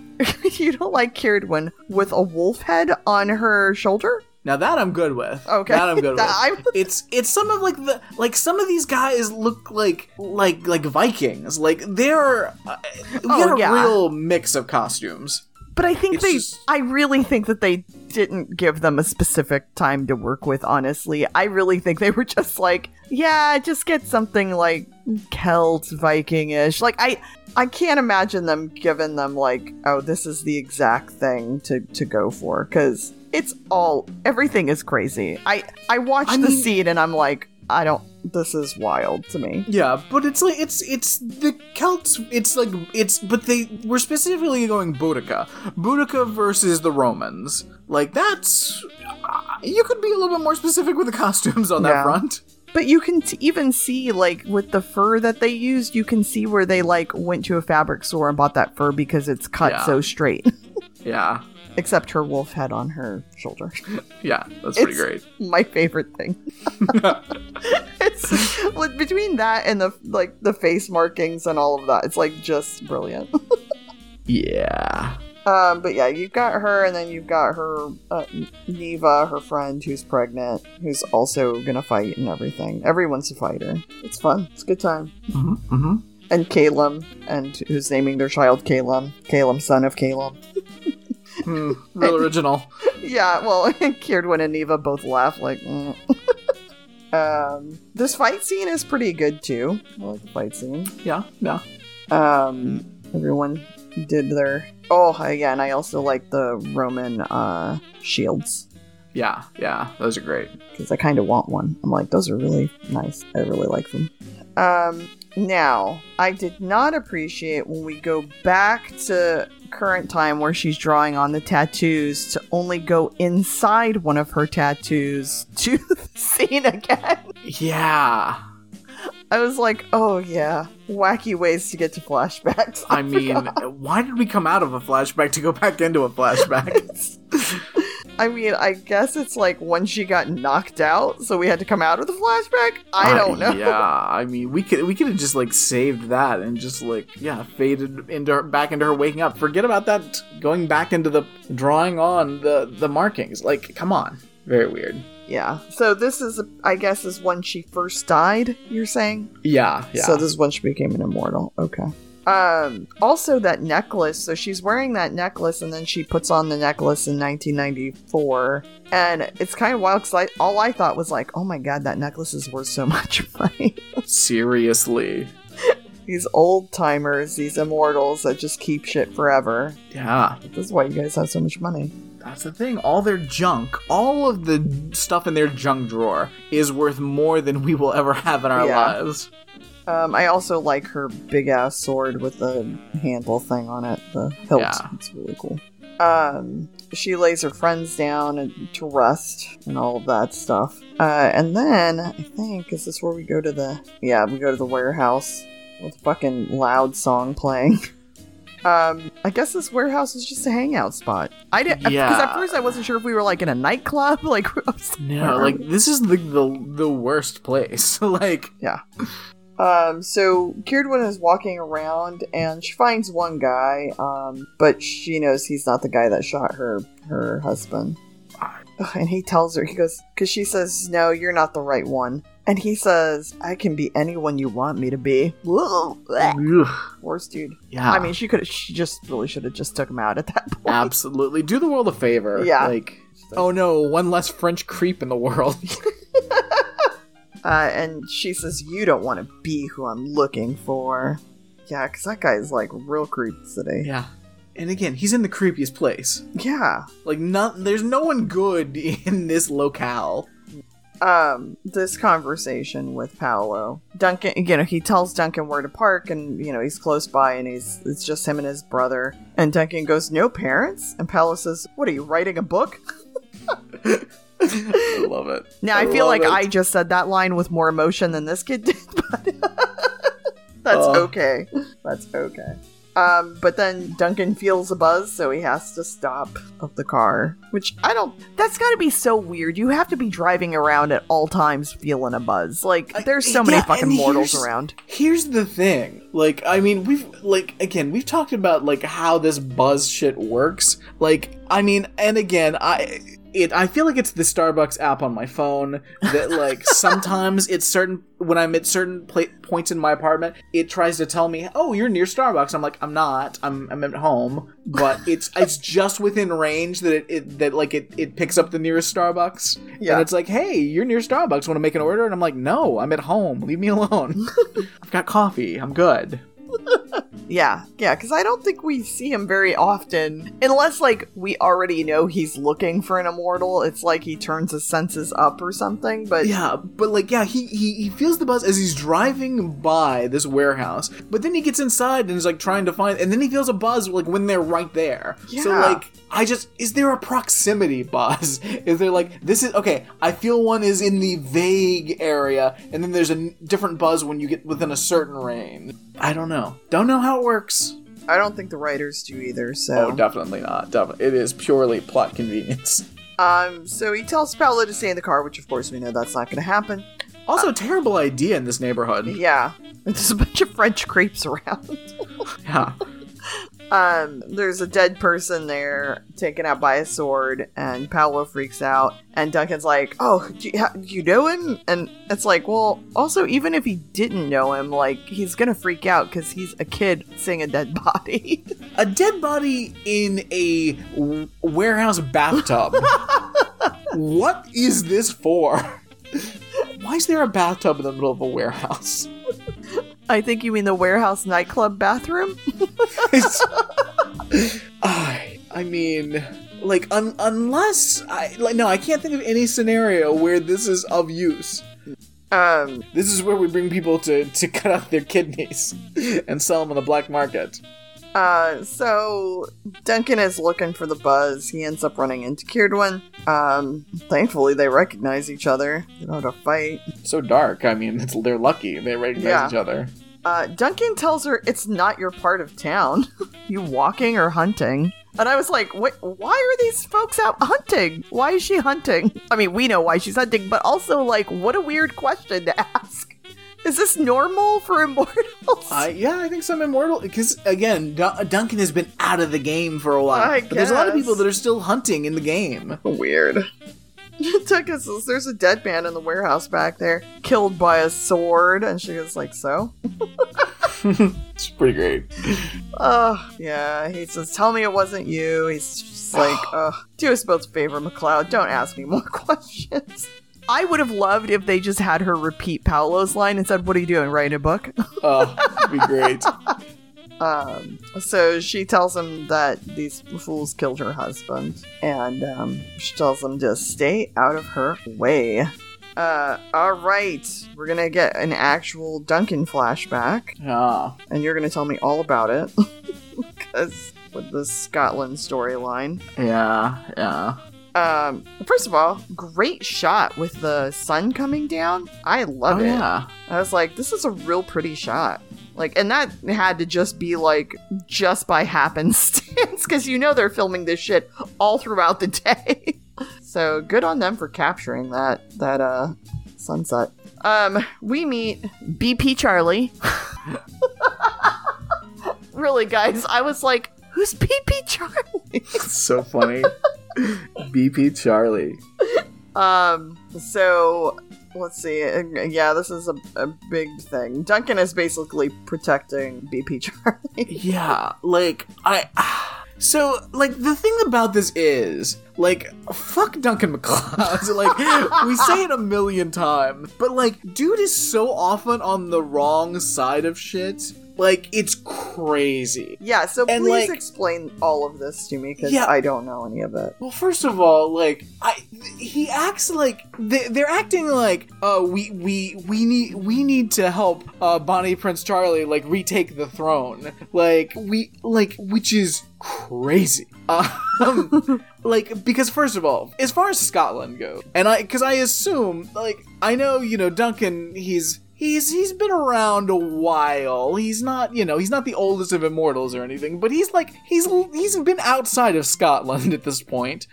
you don't like Kierdwen with a wolf head on her shoulder? Now that I'm good with. Okay. That I'm good with. I'm... It's it's some of like the like some of these guys look like like like Vikings. Like they're uh, we oh, got a yeah. real mix of costumes. But I think it's they just... I really think that they didn't give them a specific time to work with, honestly. I really think they were just like, yeah, just get something like Celt Viking-ish. Like I I can't imagine them giving them like, oh, this is the exact thing to, to go for, because it's all, everything is crazy. I, I watched I mean, the scene and I'm like, I don't, this is wild to me. Yeah, but it's like, it's, it's the Celts, it's like, it's, but they, we're specifically going Boudicca. Boudicca versus the Romans. Like, that's, uh, you could be a little bit more specific with the costumes on that yeah. front. But you can t- even see, like, with the fur that they used, you can see where they, like, went to a fabric store and bought that fur because it's cut yeah. so straight. yeah. Except her wolf head on her shoulder. Yeah, that's pretty it's great. My favorite thing. It's between that and the like the face markings and all of that. It's like just brilliant. yeah. Um, but yeah, you've got her, and then you've got her uh, Neva, her friend who's pregnant, who's also gonna fight and everything. Everyone's a fighter. It's fun. It's a good time. Mm-hmm. mm-hmm. And Calum, and who's naming their child Calum? Calum, son of Calum. Hmm, real original. Yeah, well, Kierdwen and Neva both laugh like, mm. Um, this fight scene is pretty good, too. I like the fight scene. Yeah, yeah. Um, everyone did their... Oh, yeah, and I also like the Roman uh, shields. Yeah, yeah, those are great. Because I kind of want one. I'm like, those are really nice. I really like them. Um, now, I did not appreciate when we go back to... current time where she's drawing on the tattoos to only go inside one of her tattoos to the scene again. Yeah. I was like, oh yeah, wacky ways to get to flashbacks. I, I mean, why did we come out of a flashback to go back into a flashback? I mean, I guess it's like when she got knocked out, so we had to come out of the flashback? I don't uh, know. Yeah, I mean, we could we could have just, like, saved that and just, like, yeah, faded into her, back into her waking up. Forget about that t- going back into the drawing on the, the markings. Like, come on. Very weird. Yeah. So this is, I guess, is when she first died, you're saying? Yeah, yeah. So this is when she became an immortal. Okay. Um, also that necklace, so she's wearing that necklace and then she puts on the necklace in nineteen ninety-four, and it's kind of wild because I, all I thought was like, oh my god, that necklace is worth so much money. Seriously. These old timers, these immortals that just keep shit forever. Yeah. This is why you guys have so much money. That's the thing. All their junk, all of the stuff in their junk drawer is worth more than we will ever have in our yeah. lives. Um, I also like her big-ass sword with the handle thing on it, the hilt. Yeah. It's really cool. Um, she lays her friends down and, to rest and all of that stuff. Uh, and then, I think, is this where we go to the... Yeah, we go to the warehouse with a fucking loud song playing. Um, I guess this warehouse is just a hangout spot. I didn't, yeah. Because at first I wasn't sure if we were like in a nightclub. Like, no, like this is the the, the worst place. Like, yeah. Um, so Kierdwen is walking around and she finds one guy, um, but she knows he's not the guy that shot her her husband. Ugh, and he tells her, he goes, because she says, "No, you're not the right one." And he says, "I can be anyone you want me to be." Worst dude. Yeah. I mean, she could. She just really should have just took him out at that point. Absolutely. Do the world a favor. Yeah. Like, oh no, one less French creep in the world. uh, and she says, "You don't want to be who I'm looking for." Yeah, because that guy's like real creep today. Yeah. And again, he's in the creepiest place. Yeah. Like, not, there's no one good in this locale. Um, this conversation with Paolo, Duncan, you know, he tells Duncan where to park, and you know he's close by, and he's it's just him and his brother. And Duncan goes, "No parents," and Paolo says, "What are you, writing a book?" I love it. Now I, I feel like it. I just said that line with more emotion than this kid did, but that's uh. okay. That's okay. Um, but then Duncan feels a buzz, so he has to stop of the car, which I don't, that's gotta be so weird. You have to be driving around at all times feeling a buzz. Like, there's so I, many yeah, fucking mortals around. Here's the thing. Like, I mean, we've, like, again, we've talked about, like, how this buzz shit works. Like, I mean, and again, I... It, I feel like it's the Starbucks app on my phone that, like, sometimes it's certain, when I'm at certain pla- points in my apartment, it tries to tell me, "Oh, you're near Starbucks." I'm like, I'm not. I'm I'm at home, but it's it's just within range that it, it that like it, it picks up the nearest Starbucks. Yeah. And it's like, "Hey, you're near Starbucks. Want to make an order?" And I'm like, "No, I'm at home. Leave me alone. I've got coffee. I'm good." Yeah, yeah, because I don't think we see him very often. Unless, like, we already know he's looking for an immortal. It's like he turns his senses up or something, but... Yeah, but, like, yeah, he, he, he feels the buzz as he's driving by this warehouse. But then he gets inside and is, like, trying to find... And then he feels a buzz, like, when they're right there. Yeah. So, like, I just... Is there a proximity buzz? Is there, like, this is... Okay, I feel one is in the vague area, and then there's a different buzz when you get within a certain range. I don't know. Don't know how it works. I don't think the writers do either, so... Oh, definitely not. Definitely. It is purely plot convenience. Um, so he tells Paolo to stay in the car, which, of course, we know that's not going to happen. Also, uh, terrible idea in this neighborhood. Yeah. There's a bunch of French creeps around. Yeah. Um, there's a dead person there taken out by a sword, and Paolo freaks out, and Duncan's like, "Oh, do you, do you know him?" And it's like, well, also, even if he didn't know him, like, he's gonna freak out because he's a kid seeing a dead body. A dead body in a w- warehouse bathtub. What is this for? Why is there a bathtub in the middle of a warehouse? I think you mean the warehouse nightclub bathroom? I, I mean, like, un- unless, I, like, no, I can't think of any scenario where this is of use. Um, This is where we bring people to, to cut out their kidneys and sell them on the black market. Uh, so Duncan is looking for the buzz. He ends up running into Kierdwen. Um, thankfully they recognize each other. They don't have to fight. It's so dark. I mean, it's, they're lucky they recognize yeah. each other. Uh, Duncan tells her it's not your part of town. You walking or hunting? And I was like, wait, why are these folks out hunting? Why is she hunting? I mean, we know why she's hunting, but also, like, what a weird question to ask. Is this normal for immortals? Uh, yeah, I think some immortal... Because, again, D- Duncan has been out of the game for a while. I but guess. There's a lot of people that are still hunting in the game. Weird. Duncan says, "There's a dead man in the warehouse back there, killed by a sword." And she goes, like, "So?" It's pretty great. Uh, yeah, he says, "Tell me it wasn't you." He's just like, "Ugh, do us both a favor, McCloud. Don't ask me more questions." I would have loved if they just had her repeat Paolo's line and said, "What are you doing, writing a book?" Oh, would be great. Um, so she tells him that these fools killed her husband, and um, she tells him to stay out of her way. Uh, all right, we're gonna get an actual Duncan flashback. Ah. And you're gonna tell me all about it. Because with the Scotland storyline. Yeah, yeah. Um, first of all, great shot with the sun coming down. I love oh, it. Yeah. I was like, this is a real pretty shot. Like, and that had to just be like just by happenstance, because you know they're filming this shit all throughout the day. So good on them for capturing that that uh sunset. Um, we meet B P Charlie. Really, guys, I was like, who's B P Charlie? So funny. B P Charlie. Um, so let's see. Yeah, this is a, a big thing. Duncan is basically protecting B P Charlie. Yeah, like, I... So, like, the thing about this is, like, fuck Duncan MacLeod. So, like, we say it a million times, but, like, dude is so often on the wrong side of shit. Like, it's crazy. Yeah, so and please like, explain all of this to me, because yeah, I don't know any of it. Well, first of all, like, I th- he acts like, th- they're acting like, uh, we we we need we need to help uh, Bonnie Prince Charlie, like, retake the throne. Like, we, like, which is crazy. Um, like, because first of all, as far as Scotland goes, and I, because I assume, like, I know, you know, Duncan, he's, He's he's been around a while. He's not, you know, he's not the oldest of immortals or anything, but he's like, he's he's been outside of Scotland at this point.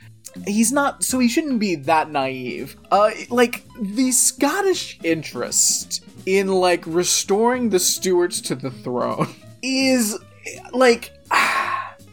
He's not, so he shouldn't be that naive. Uh, like, the Scottish interest in, like, restoring the Stuarts to the throne is, like...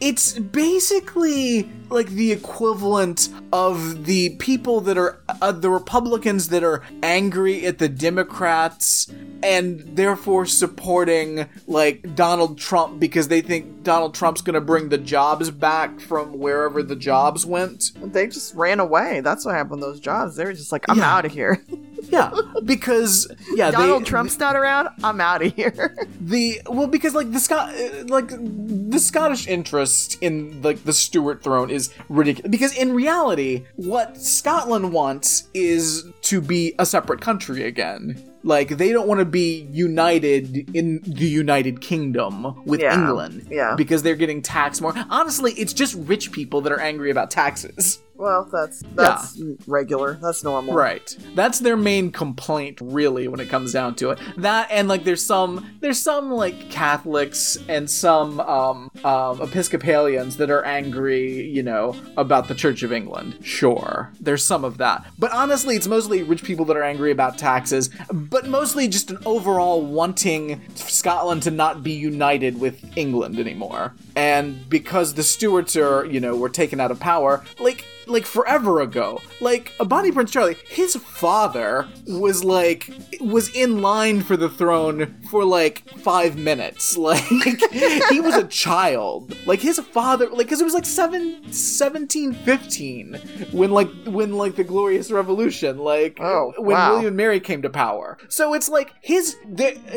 It's basically like the equivalent of the people that are uh, the Republicans that are angry at the Democrats and therefore supporting like Donald Trump because they think Donald Trump's going to bring the jobs back from wherever the jobs went. They just ran away. That's what happened to those jobs. They were just like, I'm yeah. out of here. Yeah, because yeah, Donald they, Trump's not around. I'm out of here. The well, because like the Scot, like the Scottish interest in like the Stuart throne is ridiculous. Because in reality, what Scotland wants is to be a separate country again. Like, they don't want to be united in the United Kingdom with yeah. England. Yeah. Because they're getting taxed more. Honestly, it's just rich people that are angry about taxes. Well, that's that's yeah. regular. That's normal. Right. That's their main complaint, really, when it comes down to it. That, and, like, there's some, there's some like, Catholics and some um, um, Episcopalians that are angry, you know, about the Church of England. Sure. There's some of that. But honestly, it's mostly rich people that are angry about taxes. But mostly just an overall wanting Scotland to not be united with England anymore. And because the Stuarts are, you know, were taken out of power, like, like forever ago, like Bonnie Prince Charlie, his father was like, was in line for the throne for like five minutes. Like he was a child. Like his father, like, cause it was like seventeen fifteen when like, when like the Glorious Revolution, like oh, when wow. William and Mary came to power. So it's like his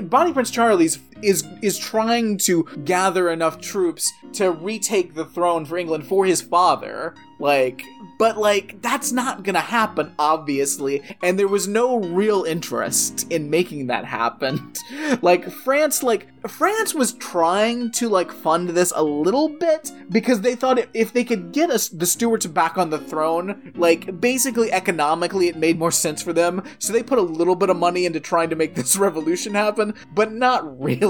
Bonnie Prince Charlie's is is trying to gather enough troops to retake the throne for England for his father, like, but like that's not gonna happen obviously, and there was no real interest in making that happen. Like France, like France was trying to like fund this a little bit because they thought if they could get us the Stuarts back on the throne, like basically economically it made more sense for them, so they put a little bit of money into trying to make this revolution happen, but not really.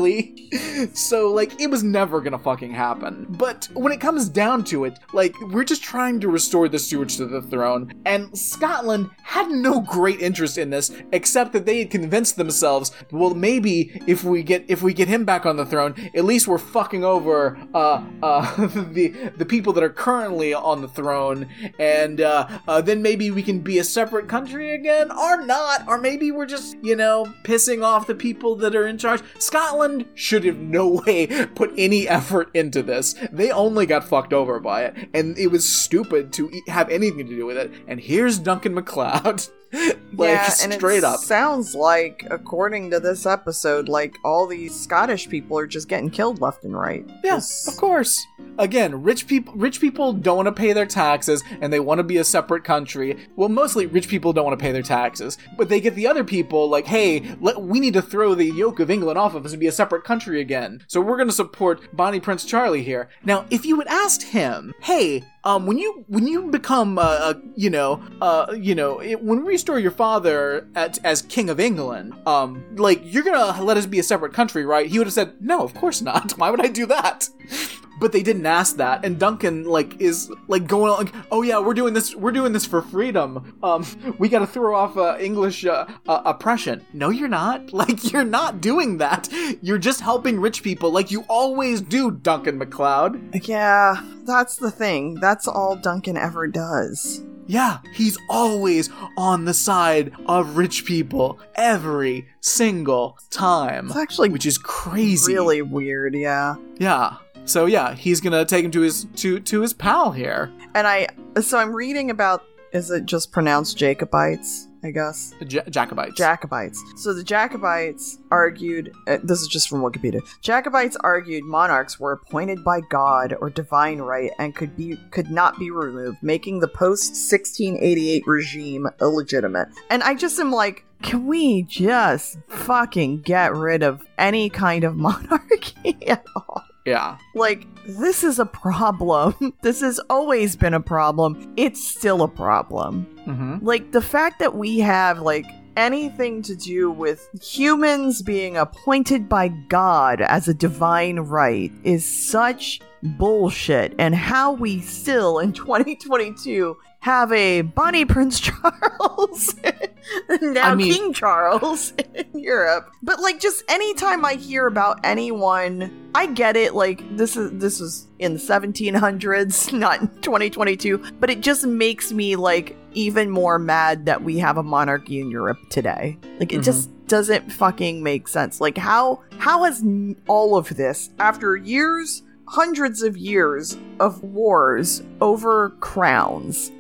So like it was never gonna fucking happen. But when it comes down to it, like we're just trying to restore the Stuarts to the throne, and Scotland had no great interest in this except that they had convinced themselves, well maybe if we get if we get him back on the throne, at least we're fucking over uh, uh, the the people that are currently on the throne, and uh, uh, then maybe we can be a separate country again, or not, or maybe we're just, you know, pissing off the people that are in charge. Scotland should have no way put any effort into this. They only got fucked over by it, and it was stupid to have anything to do with it. And here's Duncan MacLeod. Like, yeah, and straight it up sounds like, according to this episode, like all these Scottish people are just getting killed left and right. Yes, yeah, of course. Again, rich people rich people don't want to pay their taxes, and they want to be a separate country. Well, mostly rich people don't want to pay their taxes, but they get the other people like, hey, let, we need to throw the yoke of England off of us and be a separate country again. So we're going to support Bonnie Prince Charlie here. Now, if you had asked him, hey, um, when you when you become, uh, uh, you know, uh, you know, it, when we restore your father at, as King of England, um, like, you're going to let us be a separate country, right? He would have said, no, of course not. Why would I do that? But they didn't ask that, and Duncan, like, is, like, going on, like, oh yeah, we're doing this, we're doing this for freedom, um, we gotta throw off, uh, English, uh, uh, oppression. No, you're not. Like, you're not doing that. You're just helping rich people, like you always do, Duncan MacLeod. Yeah, that's the thing. That's all Duncan ever does. Yeah, he's always on the side of rich people every single time. It's actually, which is crazy. Really weird, yeah. Yeah. So yeah, he's gonna take him to his to to his pal here. And I, so I'm reading about, is it just pronounced Jacobites? I guess ja- Jacobites. Jacobites. So the Jacobites argued. Uh, this is just from Wikipedia. Jacobites argued monarchs were appointed by God or divine right and could be could not be removed, making the post sixteen eighty-eight regime illegitimate. And I just am like, can we just fucking get rid of any kind of monarchy at all? Yeah. Like, this is a problem. This has always been a problem. It's still a problem. Mm-hmm. Like, the fact that we have, like, anything to do with humans being appointed by God as a divine right is such bullshit. And how we still, in twenty twenty-two, have a Bonnie Prince Charles and now I mean, King Charles in Europe. But like, just anytime I hear about anyone, I get it. Like, this is this was in the seventeen hundreds, not in twenty twenty-two. But it just makes me like even more mad that we have a monarchy in Europe today. Like, it mm-hmm. just doesn't fucking make sense. Like, how how has all of this, after years, hundreds of years of wars over crowns,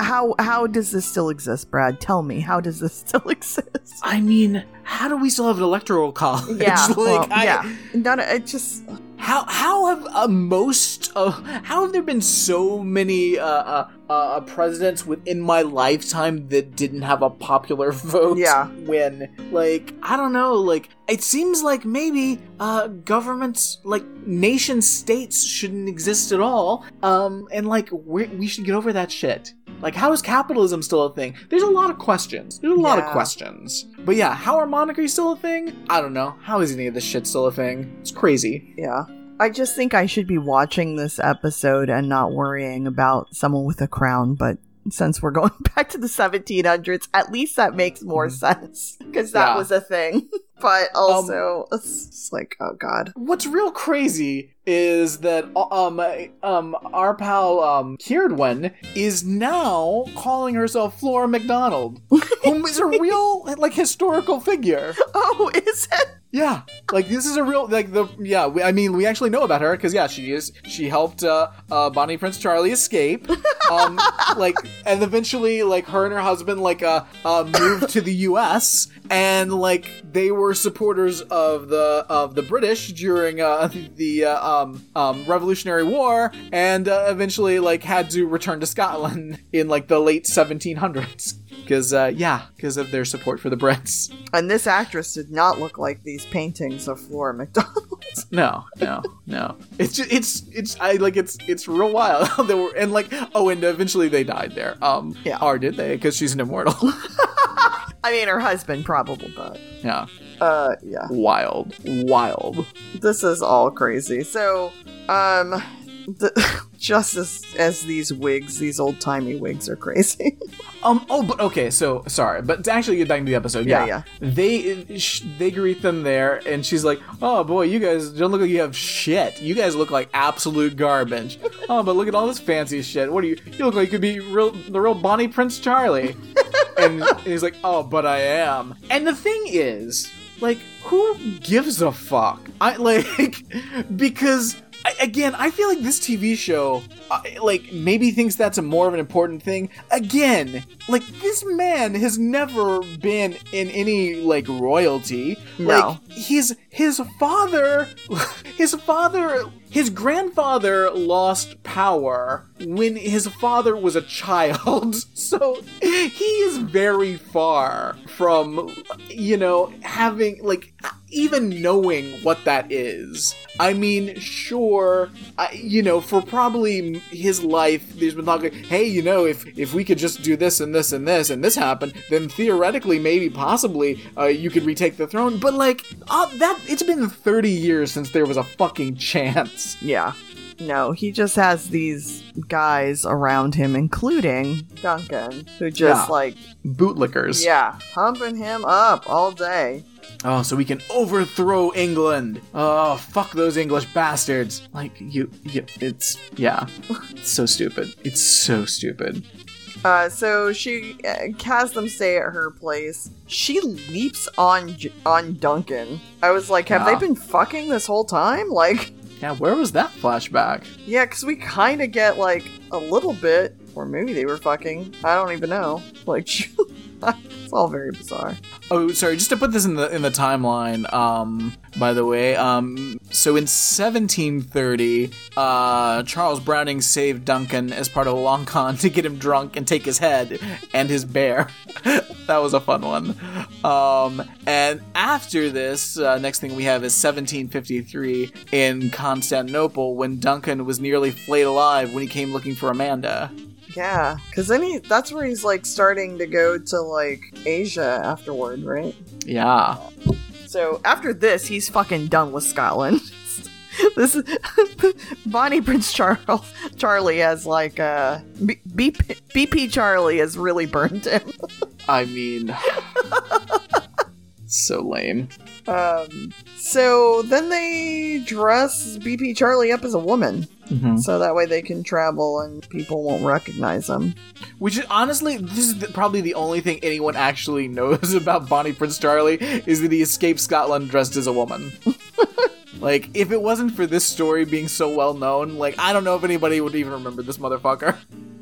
How how does this still exist, Brad? Tell me, how does this still exist? I mean, how do we still have an electoral college? Yeah, like, well, I, yeah. Not a, it just how how have uh, most of how have there been so many uh, uh, uh, presidents within my lifetime that didn't have a popular vote? Yeah. When like I don't know, like it seems like maybe uh, governments, like nation states, shouldn't exist at all, um, and like we we should get over that shit. Like, how is capitalism still a thing? There's a lot of questions. There's a lot yeah. of questions. But yeah, how are monarchies still a thing? I don't know. How is any of this shit still a thing? It's crazy. Yeah. I just think I should be watching this episode and not worrying about someone with a crown, but since we're going back to the seventeen hundreds, at least that makes more sense, because that yeah. was a thing. But also, um, it's like, oh god. What's real crazy is that um um our pal um Kierdwen is now calling herself Flora McDonald, whom is a real like historical figure. Oh, is it? Yeah, like this is a real like the yeah. We, I mean, we actually know about her because yeah, she is she helped uh, uh Bonnie Prince Charlie escape, um like, and eventually like her and her husband like uh, uh moved to the U S and like they were. were supporters of the of the British during uh, the uh, um, um, Revolutionary War, and uh, eventually like had to return to Scotland in like the late seventeen hundreds because uh, yeah because of their support for the Brits. And this actress did not look like these paintings of Flora McDonald. No, no, no. It's just, it's it's I like it's it's real wild. They were and like oh, and eventually they died there. Um, yeah. Or did they? Because she's an immortal. I mean, her husband probably, but yeah. Uh, yeah. Wild. Wild. This is all crazy. So, um, the, just as, as these wigs, these old-timey wigs are crazy. um, oh, but okay, so, sorry, but to actually get back to the episode, yeah, yeah. yeah. They, sh- they greet them there, and she's like, oh boy, you guys don't look like you have shit. You guys look like absolute garbage. Oh, but look at all this fancy shit. What do you, you look like you could be real, the real Bonnie Prince Charlie. and, and he's like, oh, but I am. And the thing is, like, who gives a fuck? I, like, because I, again, I feel like this T V show, I, like, maybe thinks that's a more of an important thing. Again, like, this man has never been in any, like, royalty. No. Like, his, his father, his father, his grandfather lost power when his father was a child. So he is very far from, you know, having, like, even knowing what that is. I mean, sure, I, you know, for probably his life, there's been talk like, hey, you know, if if we could just do this and this and this and this happened, then theoretically, maybe, possibly, uh, you could retake the throne. But, like, uh, that it's been thirty years since there was a fucking chance. Yeah. No, he just has these guys around him, including Duncan, who just, yeah. like... bootlickers. Yeah, pumping him up all day. Oh, so we can overthrow England. Oh, fuck those English bastards. Like, you... you it's... yeah. It's so stupid. It's so stupid. Uh, so she has them stay at her place. She leaps on on Duncan. I was like, have yeah. they been fucking this whole time? Like... yeah, where was that flashback? Yeah, because we kind of get, like, a little bit, or maybe they were fucking, I don't even know. Like, it's all very bizarre. Oh, sorry, just to put this in the in the timeline, um, by the way, um, so in seventeen thirty, uh, Charles Browning saved Duncan as part of a long con to get him drunk and take his head and his bear. That was a fun one. Um, and after this, uh, next thing we have is seventeen fifty-three in Constantinople when Duncan was nearly flayed alive when he came looking for Amanda. Yeah, because then he, that's where he's, like, starting to go to, like, Asia afterward, right? Yeah. So after this, he's fucking done with Scotland. This is Bonnie Prince Charles Charlie has like uh B- B- BP Charlie has really burned him. I mean, so lame. Um. So then they dress B P Charlie up as a woman, mm-hmm. so that way they can travel and people won't recognize him. Which is, honestly, this is the, probably the only thing anyone actually knows about Bonnie Prince Charlie is that he escaped Scotland dressed as a woman. Like, if it wasn't for this story being so well known, like, I don't know if anybody would even remember this motherfucker.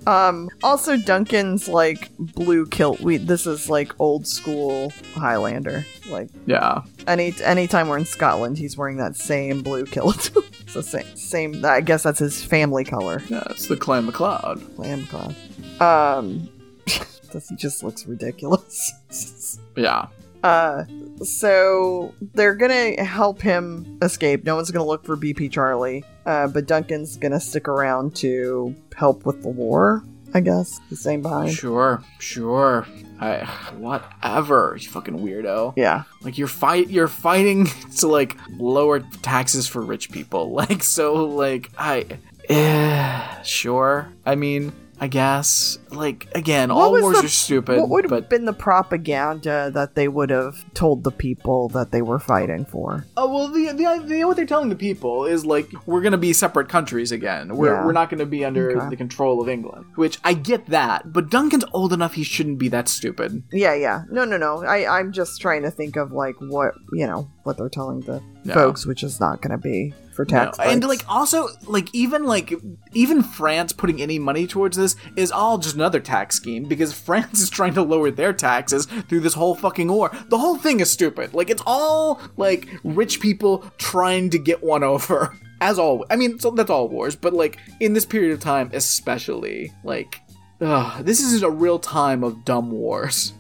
Um, also Duncan's, like, blue kilt. We, this is, like, old school Highlander. Like, yeah. Any anytime we're in Scotland, he's wearing that same blue kilt. It's the same, same, I guess that's his family color. Yeah, it's the Clan MacLeod. Clan MacLeod. Um, he just looks ridiculous. Yeah. Uh, so they're gonna help him escape. No one's gonna look for B P Charlie, uh, but Duncan's gonna stick around to help with the war, I guess. He's staying behind. Sure, sure. I, whatever, you fucking weirdo. Yeah. Like, you're fight, you're fighting to, like, lower taxes for rich people. Like, so, like, I, eh, sure. I mean... I guess. Like, again, what all wars the, are stupid. What would have but... been the propaganda that they would have told the people that they were fighting for? Oh, well, the, the, the what they're telling the people is, like, we're going to be separate countries again. We're yeah. we're not going to be under okay. the control of England. Which, I get that, but Duncan's old enough he shouldn't be that stupid. Yeah, yeah. No, no, no. I, I'm just trying to think of, like, what, you know, what they're telling the no. folks, which is not going to be... for tax no. And, like, also, like, even, like, even France putting any money towards this is all just another tax scheme because France is trying to lower their taxes through this whole fucking war. The whole thing is stupid. Like, it's all, like, rich people trying to get one over. As always. I mean, so that's all wars, but, like, in this period of time especially, like, ugh, this is a real time of dumb wars.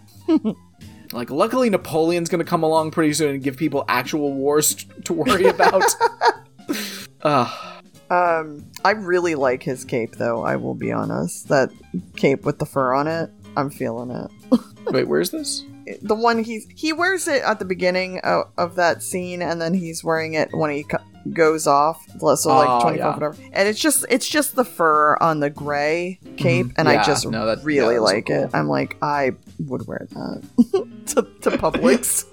Like, luckily Napoleon's gonna come along pretty soon and give people actual wars t- to worry about. Uh. Um, I really like his cape, though, I will be honest. That cape with the fur on it, I'm feeling it. Wait, where's this? The one he's... He wears it at the beginning of, of that scene, and then he's wearing it when he co- goes off. So, like, oh, twenty-five, yeah. whatever. And it's just it's just the fur on the gray cape, mm-hmm. and yeah, I just no, that, really yeah, like cool. it. I'm like, I would wear that to, to Publix.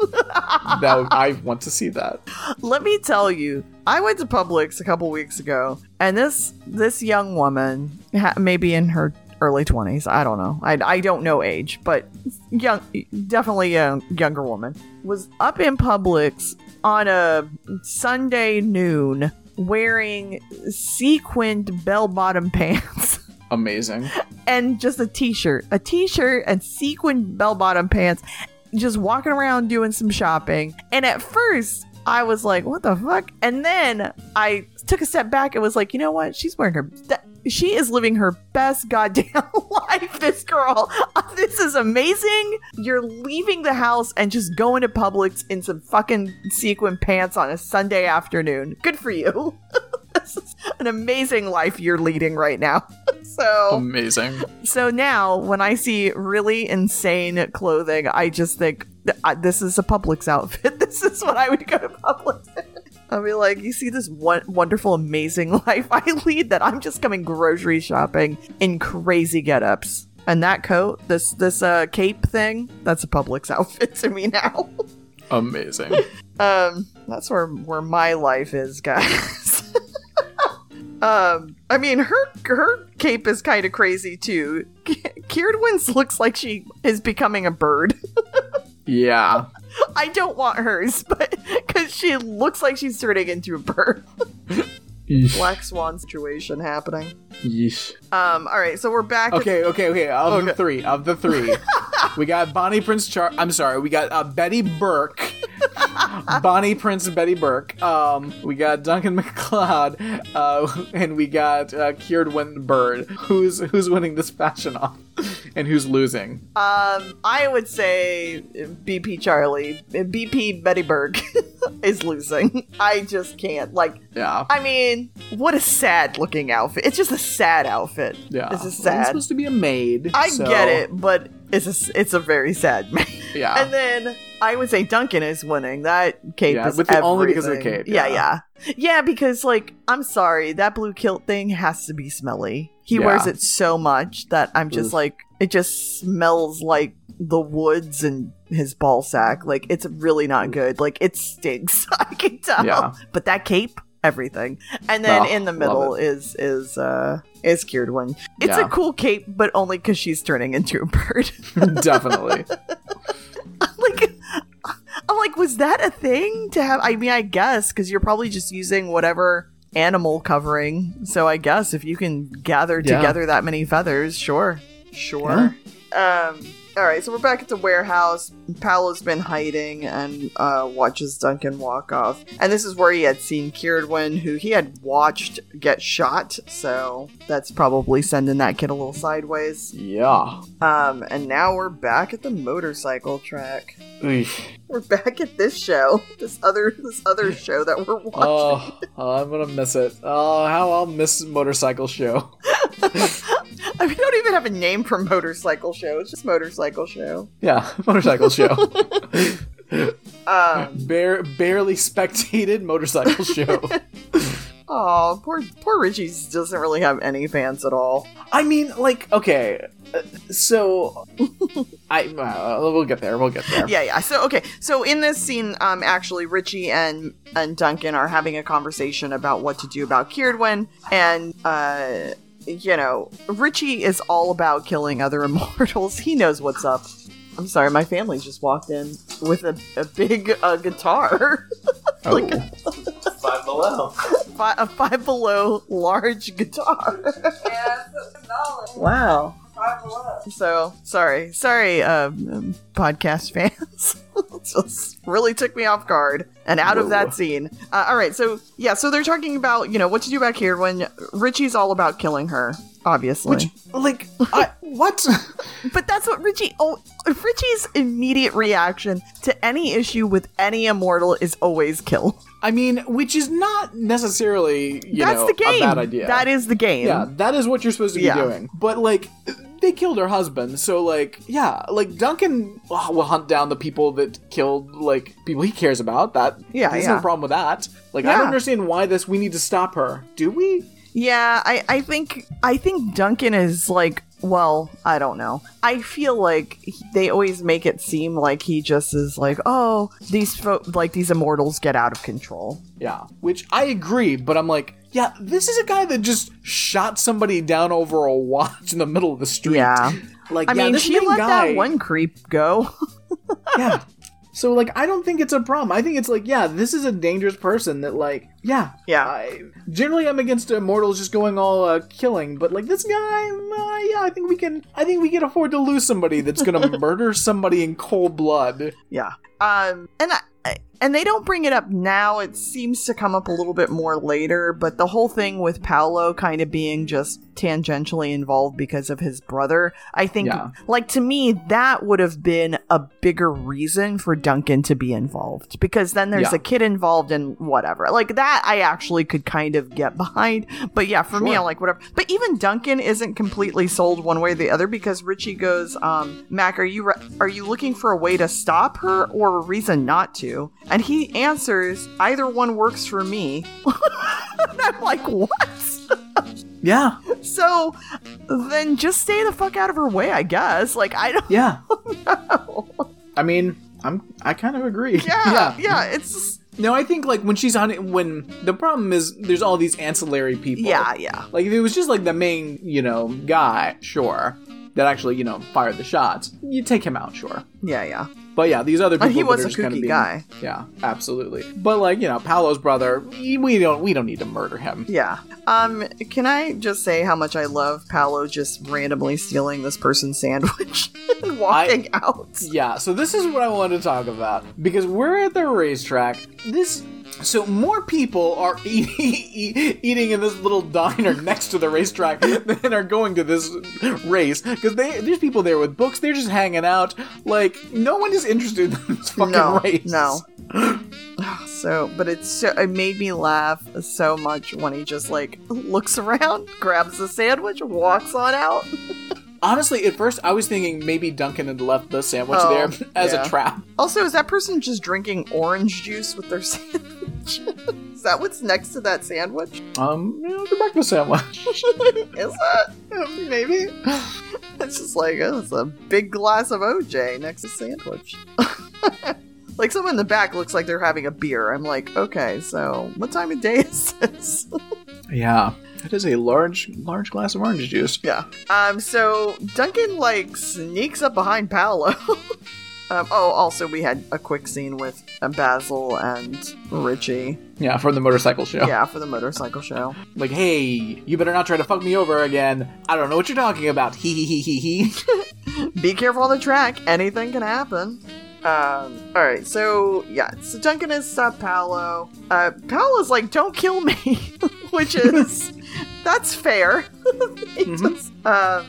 No, I want to see that. Let me tell you, I went to Publix a couple weeks ago, and this this young woman, maybe in her early twenties, I don't know, I, I don't know age, but young, definitely a younger woman, was up in Publix on a Sunday noon wearing sequined bell-bottom pants. Amazing. And just a t-shirt. A t-shirt and sequined bell-bottom pants. Just walking around doing some shopping. And at first, I was like, what the fuck? And then I took a step back and was like, you know what? She's wearing her... Th- she is living her best goddamn life, this girl. This is amazing. You're leaving the house and just going to Publix in some fucking sequin pants on a Sunday afternoon. Good for you. This is an amazing life you're leading right now. So amazing. So now when I see really insane clothing, I just think this is a Publix outfit. This is what I would go to Publix in. I'll be like, you see this one- wonderful, amazing life I lead that I'm just coming grocery shopping in crazy get-ups. And that coat, this this uh, cape thing, that's a Publix outfit to me now. Amazing. um, That's where, where my life is, guys. um, I mean, her her cape is kind of crazy, too. Kierdwen's looks like she is becoming a bird. Yeah. I don't want hers, but because she looks like she's turning into a bird. Black swan situation happening. Yeesh. Um. All right, so we're back. Okay, at- okay, okay. Of okay. the three, of the three, we got Bonnie Prince Char. I'm sorry, we got uh, Betty Burke. Bonnie Prince and Betty Burke. Um, we got Duncan MacLeod, uh, and we got uh, Kierdwen Bird. Who's who's winning this fashion off, and who's losing? Um, I would say B P Charlie, B P Betty Burke is losing. I just can't. Like, yeah. I mean, what a sad looking outfit. It's just a sad outfit. Yeah, it's just sad. Well, it's supposed to be a maid. I so. get it, but it's a it's a very sad maid. Yeah, and then. I would say Duncan is winning. That cape yeah, is with the, everything. Only because of the cape. Yeah. yeah, yeah. Yeah, because, like, I'm sorry. That blue kilt thing has to be smelly. He yeah. wears it so much that I'm just, Oof. like, it just smells like the woods and his ball sack. Like, it's really not good. Like, it stinks. I can tell. Yeah. But that cape, everything. And then oh, in the middle is, is, uh... is Kierdwen. It's yeah. a cool cape, but only because she's turning into a bird. Definitely. I'm like, I'm like, was that a thing to have? I mean, I guess, because you're probably just using whatever animal covering. So I guess if you can gather yeah. together that many feathers, sure. Sure. Yeah. Um. All right, so we're back at the warehouse. Paolo's been hiding and uh, watches Duncan walk off. And this is where he had seen Kierdwen, who he had watched get shot. So that's probably sending that kid a little sideways. Yeah. Um, and now we're back at the motorcycle track. Eesh. We're back at this show. This other this other show that we're watching. Oh, oh I'm going to miss it. Oh, how I'll miss motorcycle show. I mean, we don't even have a name for motorcycle show. It's just motorcycle show. Yeah, motorcycle show. um, Bare, barely spectated motorcycle show. Oh, poor poor Richie doesn't really have any fans at all. I mean, like, okay, uh, so I uh, we'll get there. We'll get there. Yeah, yeah. So okay, so in this scene, um, actually, Richie and and Duncan are having a conversation about what to do about Kierdwen, and uh. You know, Richie is all about killing other immortals. He knows what's up. I'm sorry, my family just walked in with a, a big uh, guitar. Oh. Like a, five below. Five, a five below large guitar. Yeah, that's knowledge. Wow. Five below. So, sorry. Sorry, um, um, podcast fans. Just really took me off guard and out Whoa. of that scene. Uh, all right, so yeah, so they're talking about, you know, what to do back here when Richie's all about killing her, obviously. Which, like, I, what? But that's what Richie. Oh, Richie's immediate reaction to any issue with any immortal is always kill. I mean, which is not necessarily you that's know the game. a bad idea. That is the game. Yeah, that is what you're supposed to be yeah. doing. But like. They killed her husband, so, like, yeah, like, Duncan will hunt down the people that killed, like, people he cares about. That, yeah, there's yeah. no problem with that. Like, yeah. I don't understand why this, we need to stop her. Do we? Yeah, I, I think, I think Duncan is, like, well, I don't know. I feel like they always make it seem like he just is like, oh, these, fo- like, these immortals get out of control. Yeah, which I agree, but I'm like, yeah, this is a guy that just shot somebody down over a watch in the middle of the street. Yeah. Like, I yeah, mean, she let guy... that one creep go. Yeah. So, like, I don't think it's a problem. I think it's like, yeah, this is a dangerous person that, like, yeah. Yeah. I, generally, I'm against immortals just going all uh, killing, but, like, this guy, uh, yeah, I think we can, I think we can afford to lose somebody that's gonna murder somebody in cold blood. Yeah. Um, and I... And they don't bring it up now. It seems to come up a little bit more later, but the whole thing with Paolo kind of being just tangentially involved because of his brother, I think, yeah. like, to me, that would have been a bigger reason for Duncan to be involved, because then there's yeah. a kid involved in whatever. Like, that I actually could kind of get behind. But yeah, for sure. me, I'm like, whatever. But even Duncan isn't completely sold one way or the other, because Richie goes, um, Mac, are you, re- are you looking for a way to stop her or a reason not to? And he answers, either one works for me. And I'm like, what? Yeah. So then just stay the fuck out of her way, I guess. Like, I don't yeah. know. I mean, I'm, I kind of agree. Yeah. Yeah. yeah it's just... No, I think, like, when she's on it, when the problem is there's all these ancillary people. Yeah, yeah. Like, if it was just, like, the main, you know, guy, sure, that actually, you know, fired the shots, you take him out, sure. Yeah, yeah. But yeah, these other people. And he was a kooky kind of being, guy. Yeah, absolutely. But like, you know, Paolo's brother, we don't we don't need to murder him. Yeah. Um. Can I just say how much I love Paolo just randomly stealing this person's sandwich and walking I, out? Yeah. So this is what I wanted to talk about, because we're at the racetrack. This. So more people are eat, eat, eating in this little diner next to the racetrack than are going to this race, because there's people there with books. They're just hanging out. Like, no one is interested in this fucking no, race. No, no. So, but it's so, it made me laugh so much when he just, like, looks around, grabs the sandwich, walks on out. Honestly, at first, I was thinking maybe Duncan had left the sandwich oh, there as yeah. a trap. Also, is that person just drinking orange juice with their sandwich? Is that what's next to that sandwich? Um, you know, the breakfast sandwich. Is it? Maybe. It's just like, oh, it's a big glass of O J next to sandwich. Like, someone in the back looks like they're having a beer. I'm like, okay, so what time of day is this? Yeah. That is a large, large glass of orange juice. Yeah. Um. So Duncan, like, sneaks up behind Paolo. um, oh, also, we had a quick scene with uh, Basil and Richie. Yeah, for the motorcycle show. Yeah, for the motorcycle show. Like, hey, you better not try to fuck me over again. I don't know what you're talking about. Hee hee hee hee hee. Be careful on the track. Anything can happen. Um, all right, so, yeah, so Duncan has stopped Paolo. Uh, Paolo's like, don't kill me, which is, that's fair. he mm-hmm. just, uh,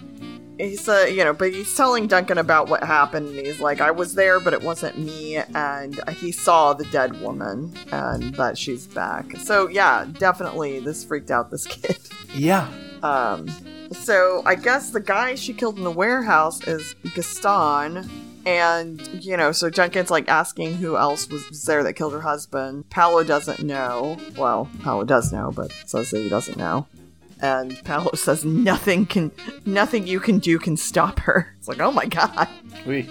he's, uh, you know, but he's telling Duncan about what happened, and he's like, I was there, but it wasn't me, and he saw the dead woman, and that she's back. So, yeah, definitely, this freaked out this kid. Yeah. Um, so, I guess the guy she killed in the warehouse is Gaston. And, you know, so Duncan's, like, asking who else was, was there that killed her husband. Paolo doesn't know. Well, Paolo does know, but says that he doesn't know. And Paolo says, nothing can, nothing you can do can stop her. It's like, oh my god. Oui.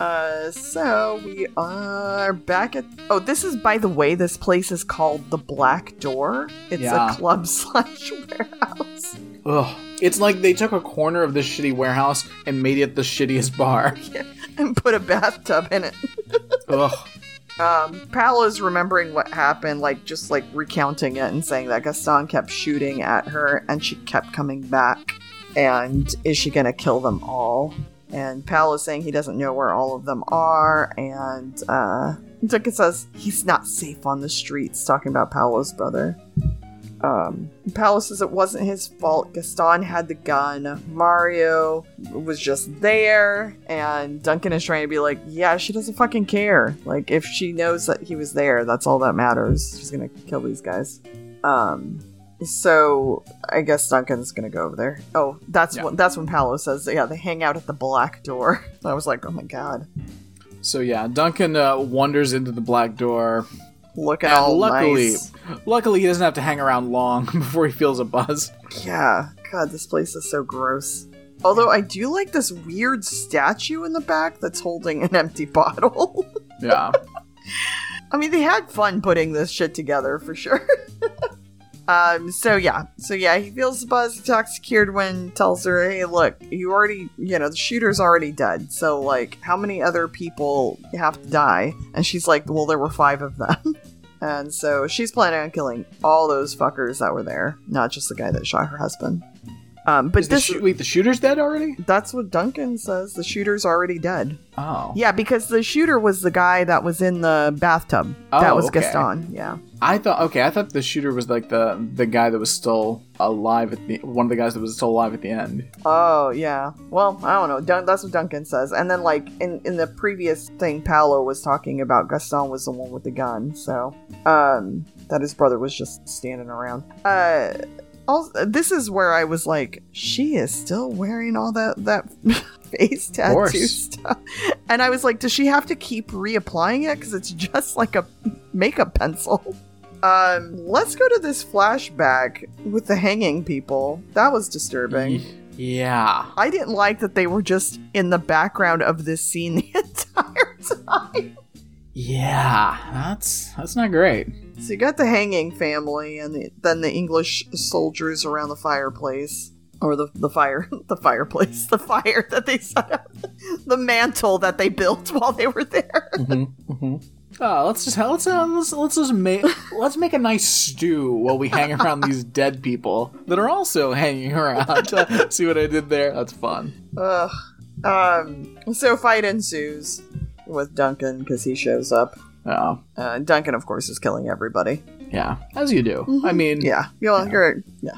Uh, so we are back at... Oh, this is, by the way, this place is called The Black Door. It's yeah. a club slash warehouse. Ugh. It's like they took a corner of this shitty warehouse and made it the shittiest bar. Yeah. And put a bathtub in it. Ugh. Um, Paolo's remembering what happened, like, just, like, recounting it and saying that Gaston kept shooting at her and she kept coming back. And is she gonna kill them all? And Paolo's saying he doesn't know where all of them are. And, uh, Duncan says he's not safe on the streets, talking about Paolo's brother. Um, Paolo says it wasn't his fault. Gaston had the gun. Mario was just there. And Duncan is trying to be like, yeah, she doesn't fucking care. Like, if she knows that he was there, that's all that matters. She's gonna kill these guys. Um, so I guess Duncan's gonna go over there. Oh, that's yeah. when, that's when Paolo says, yeah, they hang out at the Black Door. I was like, oh my god. So yeah, Duncan uh, wanders into the Black Door. Look at all luckily, nice. Luckily, he doesn't have to hang around long before he feels a buzz. Yeah. God, this place is so gross. Although I do like this weird statue in the back that's holding an empty bottle. Yeah. I mean, they had fun putting this shit together, for sure. Um, so yeah, so yeah, he feels the buzz, he talks to Kierdwen, tells her, hey, look, you already, you know, the shooter's already dead, so, like, how many other people have to die? And she's like, well, there were five of them. And so she's planning on killing all those fuckers that were there, not just the guy that shot her husband. Um, but this, the sh- wait, the shooter's dead already? That's what Duncan says, the shooter's already dead. Oh. Yeah, because the shooter was the guy that was in the bathtub. Oh, that was okay. Gaston, yeah. I thought, okay, I thought the shooter was like the the guy that was still alive at the, one of the guys that was still alive at the end. Oh, yeah. Well, I don't know, Dun- that's what Duncan says. And then, like, in, in the previous thing, Paolo was talking about Gaston was the one with the gun, so, um, that his brother was just standing around. Uh... Also, this is where I was like, she is still wearing all that, that face tattoo stuff. And I was like, does she have to keep reapplying it? Because it's just like a makeup pencil. Um, let's go to this flashback with the hanging people. That was disturbing. Yeah. I didn't like that they were just in the background of this scene the entire time. Yeah, that's that's not great. So you got the hanging family, and the, then the English soldiers around the fireplace, or the the fire, the fireplace, the fire that they set up, the mantle that they built while they were there. Mm-hmm, mm-hmm. Uh, let's just let's uh, let's let's just make let's make a nice stew while we hang around these dead people that are also hanging around. See what I did there? That's fun. Ugh. Um. So fight ensues. With Duncan, because he shows up. Oh. Uh, Duncan, of course, is killing everybody. Yeah, as you do. Mm-hmm. I mean... Yeah, you're... Yeah. You're, yeah.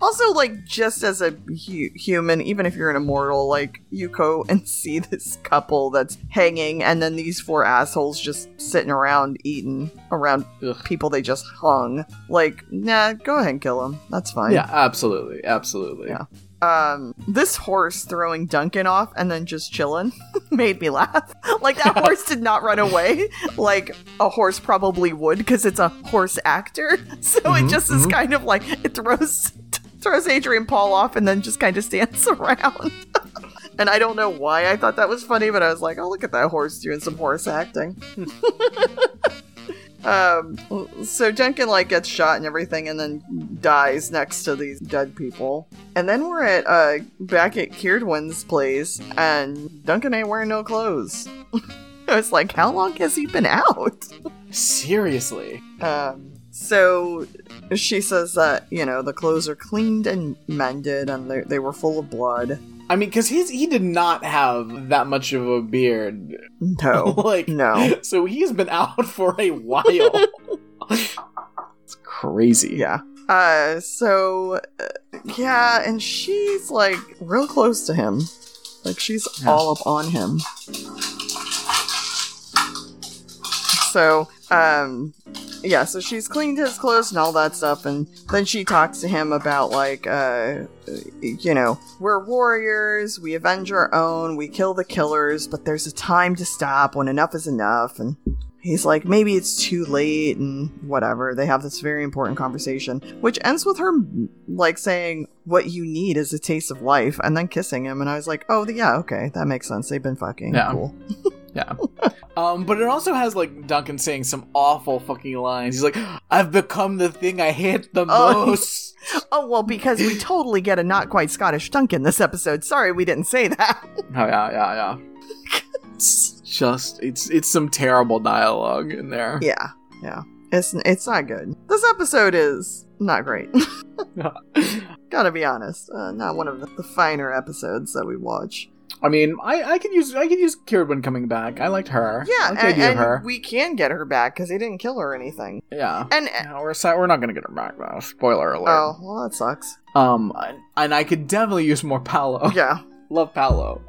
Also, like, just as a hu- human, even if you're an immortal, like, you go and see this couple that's hanging, and then these four assholes just sitting around eating around Ugh. people they just hung. Like, nah, go ahead and kill them. That's fine. Yeah, absolutely. Absolutely. Yeah. Um, this horse throwing Duncan off and then just chilling made me laugh. Like, that horse did not run away like a horse probably would, because it's a horse actor. So mm-hmm, it just mm-hmm. is kind of like, it throws throws Adrian Paul off and then just kind of stands around. And I don't know why I thought that was funny, but I was like, oh, look at that horse doing some horse acting. Um, so Duncan, like, gets shot and everything, and then dies next to these dead people. And then we're at, uh, back at Kierdwen's place, and Duncan ain't wearing no clothes. I was like, how long has he been out? Seriously. Um, so she says that, you know, the clothes are cleaned and mended, and they, they were full of blood. I mean, because he's he did not have that much of a beard. No. Like, no. So he's been out for a while. It's crazy. Yeah. Uh, so, uh, yeah, and she's, like, real close to him. Like, she's yeah. all up on him. So, um... yeah, so she's cleaned his clothes and all that stuff, and then she talks to him about, like, uh, you know, we're warriors, we avenge our own, we kill the killers, but there's a time to stop when enough is enough, and he's like, maybe it's too late, and whatever. They have this very important conversation, which ends with her, like, saying, what you need is a taste of life, and then kissing him, and I was like, oh, yeah, okay, that makes sense, they've been fucking, yeah. Cool. Yeah. Um, but it also has, like, Duncan saying some awful fucking lines. He's like, I've become the thing I hate the oh. most. Oh, well, because we totally get a not quite Scottish Duncan this episode. Sorry we didn't say that. Oh, yeah, yeah, yeah. It's just, it's it's some terrible dialogue in there. Yeah, yeah. It's, it's not good. This episode is not great. Gotta be honest. Uh, not one of the, the finer episodes that we watch. I mean, I, I could use I could use Kierdwen coming back. I liked her. Yeah, I and, and her. We can get her back because they didn't kill her or anything. Yeah, and no, we're so, we're not gonna get her back though. Spoiler alert. Oh, well, that sucks. Um, and I could definitely use more Paolo. Yeah, love Paolo.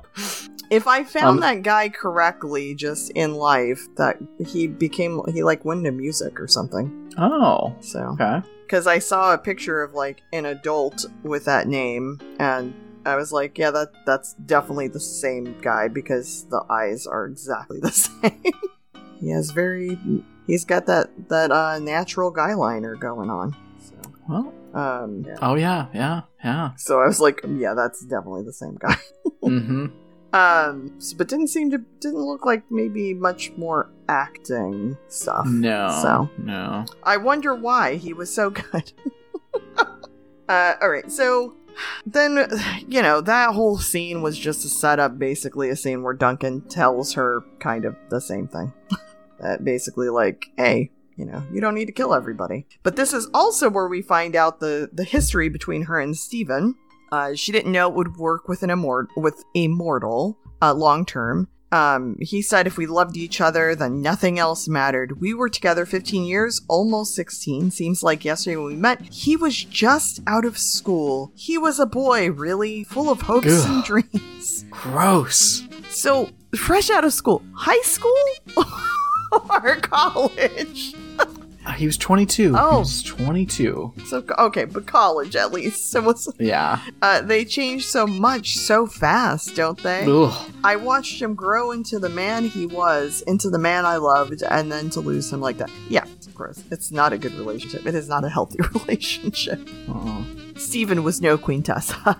If I found um, that guy correctly, just in life, that he became he like went into music or something. Oh, so okay. Because I saw a picture of like an adult with that name and. I was like, yeah, that that's definitely the same guy because the eyes are exactly the same. He has very, he's got that that uh, natural guy liner going on. So, well, um, yeah. oh yeah, yeah, yeah. So I was like, yeah, that's definitely the same guy. Mm-hmm. Um, but didn't seem to, didn't look like maybe much more acting stuff. No, so no. I wonder why he was so good. uh, all right, so then, you know, that whole scene was just a setup, basically a scene where Duncan tells her kind of the same thing. That basically, like, hey, you know, you don't need to kill everybody. But this is also where we find out the, the history between her and Steven. Uh, she didn't know it would work with an immor- with a mortal uh, long term. Um, he said, if we loved each other, then nothing else mattered. We were together fifteen years, almost sixteen. Seems like yesterday when we met. He was just out of school. He was a boy, really, full of hopes Ugh. and dreams. Gross. So, fresh out of school. High school? Or college? He was twenty-two. Oh. He was twenty-two. So, okay, but college at least. So what's, yeah. Uh, they change so much so fast, don't they? Ugh. I watched him grow into the man he was, into the man I loved, and then to lose him like that. Yeah, of course. It's not a good relationship. It is not a healthy relationship. Uh-uh. Steven was no Queen Tessa.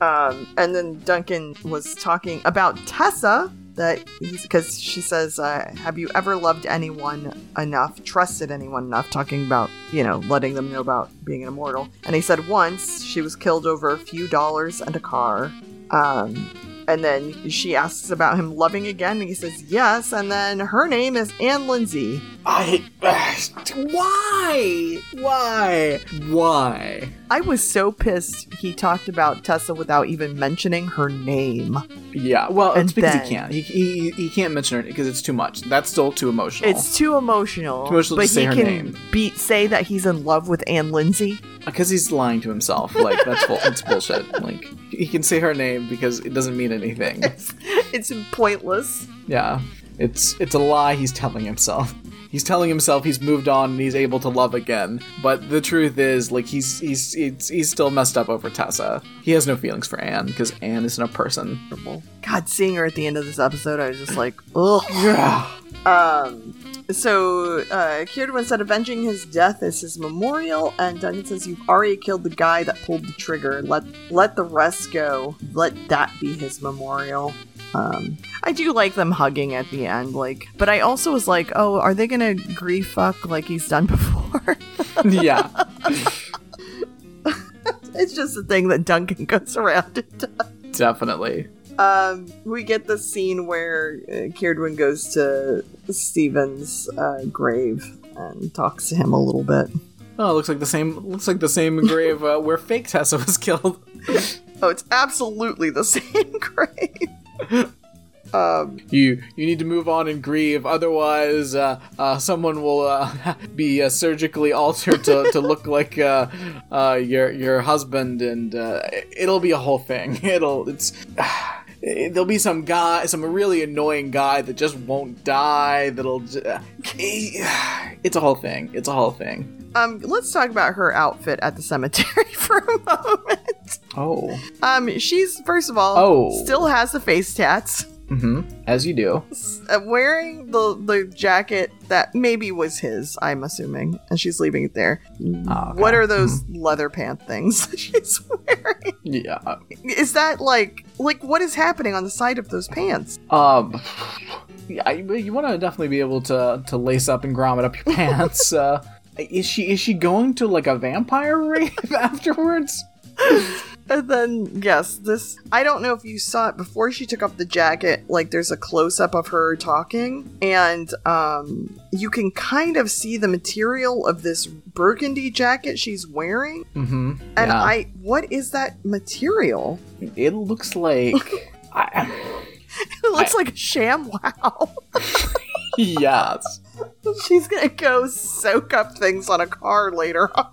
um, and then Duncan was talking about Tessa. That he's, because she says, uh, have you ever loved anyone enough, trusted anyone enough, talking about, you know, letting them know about being an immortal. And he said once she was killed over a few dollars and a car. Um, and then she asks about him loving again. And he says, yes. And then her name is Anne Lindsay. I, uh, why? Why? Why? I was so pissed he talked about Tessa without even mentioning her name. Yeah, well, and it's because then, he can't. He, he he can't mention her because it's too much. That's still too emotional. It's too emotional. Too emotional to say her name. But he can be, say that he's in love with Anne Lindsay. Because he's lying to himself. Like, that's, bull- that's bullshit. Like, he can say her name because it doesn't mean anything. It's, it's pointless. Yeah. It's it's a lie he's telling himself. He's telling himself he's moved on and he's able to love again. But the truth is, like, he's he's he's, he's still messed up over Tessa. He has no feelings for Anne because Anne isn't a person. God, seeing her at the end of this episode, I was just like, ugh. Yeah. Um, so, uh, Kierdwen said avenging his death is his memorial, and Duncan says you've already killed the guy that pulled the trigger. Let, let the rest go. Let that be his memorial. Um, I do like them hugging at the end, like, but I also was like, oh, are they gonna grief fuck like he's done before? Yeah. It's just a thing that Duncan goes around and does. Definitely. Um, we get the scene where uh, Kierdwen goes to Steven's uh, grave and talks to him a little bit. Oh, looks like the same, looks like the same grave uh, where fake Tessa was killed. Oh, it's absolutely the same grave. Um, you you need to move on and grieve, otherwise uh, uh, someone will uh, be uh, surgically altered to, to look like uh, uh, your your husband, and uh, it'll be a whole thing. It'll it's uh, it, there'll be some guy, some really annoying guy that just won't die. That'll uh, it's a whole thing. It's a whole thing. Um, let's talk about her outfit at the cemetery for a moment. Oh. Um, she's, first of all, oh. still has the face tats. Mm-hmm. As you do. S- uh, wearing the, the jacket that maybe was his, I'm assuming. And she's leaving it there. Oh, okay. What are those mm-hmm. leather pant things that she's wearing? Yeah. Is that like, like, what is happening on the side of those pants? Um... Yeah, you, you want to definitely be able to, to lace up and grommet up your pants, uh... Is she is she going to like a vampire rave afterwards? And then yes, this I don't know if you saw it before she took off the jacket. Like there's a close up of her talking, and um, you can kind of see the material of this burgundy jacket she's wearing. Mm-hmm. And yeah. I, what is that material? It looks like I, it looks I, like a ShamWow. Yes. She's gonna go soak up things on a car later on.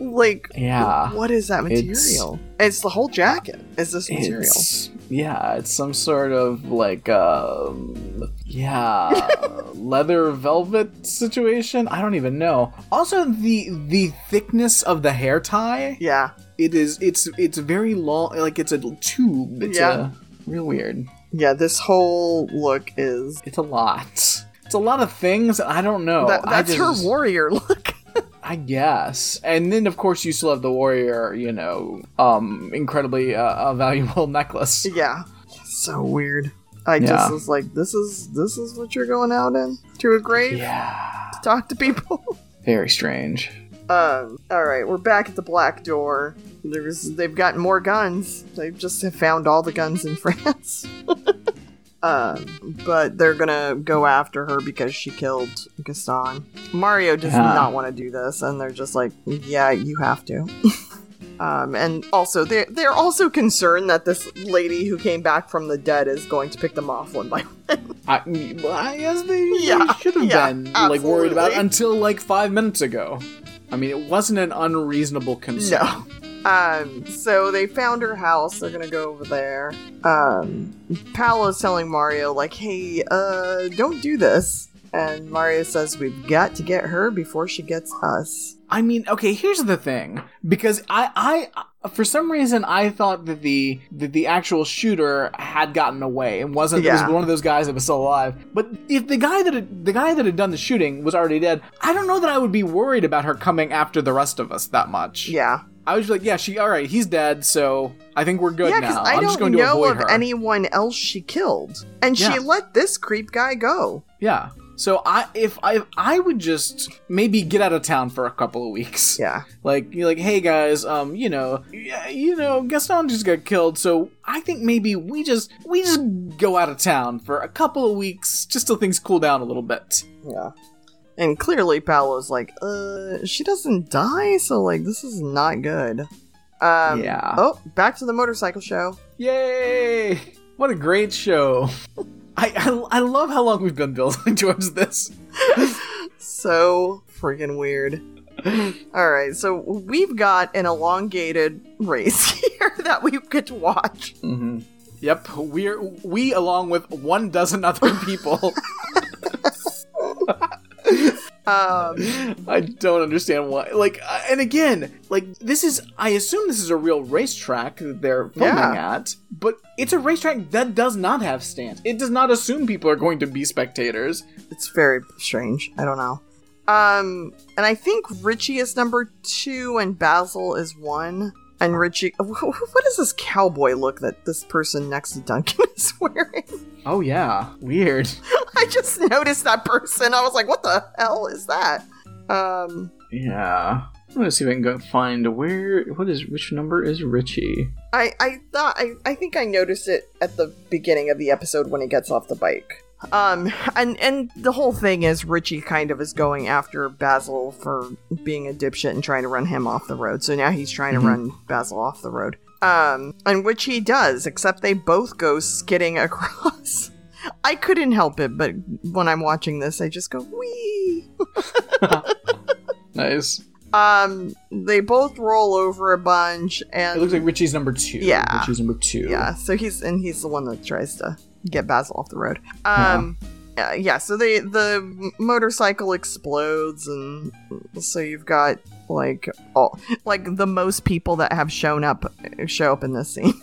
Like, yeah, what is that material? It's, it's the whole jacket. Is this material? It's, yeah, it's some sort of like, um, yeah, leather velvet situation. I don't even know. Also, the the thickness of the hair tie. Yeah, it is. It's it's very long. Like it's a tube. It's yeah, a, real weird. Yeah, this whole look is. It's a lot. It's a lot of things. I don't know. That, that's just, her warrior look. I guess. And then, of course, you still have the warrior, you know, um, incredibly uh, valuable necklace. Yeah. So weird. I yeah. just was like, this is this is what you're going out in? To a grave? Yeah. To talk to people? Very strange. Um, all right, we're back at the Black Door. There's, they've got more guns. They just have found all the guns in France. Um, but they're gonna go after her because she killed Gaston. Mario does yeah. not want to do this, and they're just like, yeah, you have to. Um, and also, they're, they're also concerned that this lady who came back from the dead is going to pick them off one by one. I, well, I guess they, yeah, they should have yeah, been absolutely. like worried about it until like five minutes ago. I mean, it wasn't an unreasonable concern. No. Um, so they found her house. They're gonna go over there. Um, Paolo's telling Mario, like, hey, uh, don't do this. And Mario says, we've got to get her before she gets us. I mean, okay, here's the thing. Because I, I, for some reason, I thought that the, that the actual shooter had gotten away and wasn't, yeah. was one of those guys that was still alive. But if the guy that, had, the guy that had done the shooting was already dead, I don't know that I would be worried about her coming after the rest of us that much. Yeah. I was like, yeah, she, all right, he's dead, so I think we're good yeah, now. I I'm just going to avoid her. I don't know of anyone else she killed. And yeah. she let this creep guy go. Yeah. So I, if I, I would just maybe get out of town for a couple of weeks. Yeah. Like, you're like, hey guys, um, you know, yeah, you know, Gaston just got killed, so I think maybe we just, we just go out of town for a couple of weeks just till things cool down a little bit. Yeah. And clearly Paolo's like, uh, she doesn't die, so like, this is not good. Um, yeah. Oh, back to the motorcycle show. Yay! What a great show. I, I, I love how long we've been building towards this. So freaking weird. All right, so we've got an elongated race here that we could watch. Mm-hmm. Yep, we're we along with one dozen other people. Um, I don't understand why. Like, uh, and again, like this is, I assume this is a real racetrack that they're filming yeah. at, but it's a racetrack that does not have stands. It does not assume people are going to be spectators. It's very strange. I don't know. Um, and I think Richie is number two and Basil is one. And Richie, what is this cowboy look that this person next to Duncan is wearing? Oh, yeah. Weird. I just noticed that person. I was like, what the hell is that? Um, yeah. I'm going to see if I can go find where, what is, which number is Richie? I, I thought, I, I think I noticed it at the beginning of the episode when he gets off the bike. Um, and, and the whole thing is Richie kind of is going after Basil for being a dipshit and trying to run him off the road. So now he's trying mm-hmm. to run Basil off the road. Um, and which he does, except they both go skidding across. I couldn't help it, but when I'm watching this, I just go, wee! Nice. Um, they both roll over a bunch and... It looks like Richie's number two. Yeah. Richie's number two. Yeah, so he's, and he's the one that tries to get Basil off the road. Um, yeah. Uh, yeah, so they, the motorcycle explodes, and so you've got, like, all, like, the most people that have shown up, show up in this scene.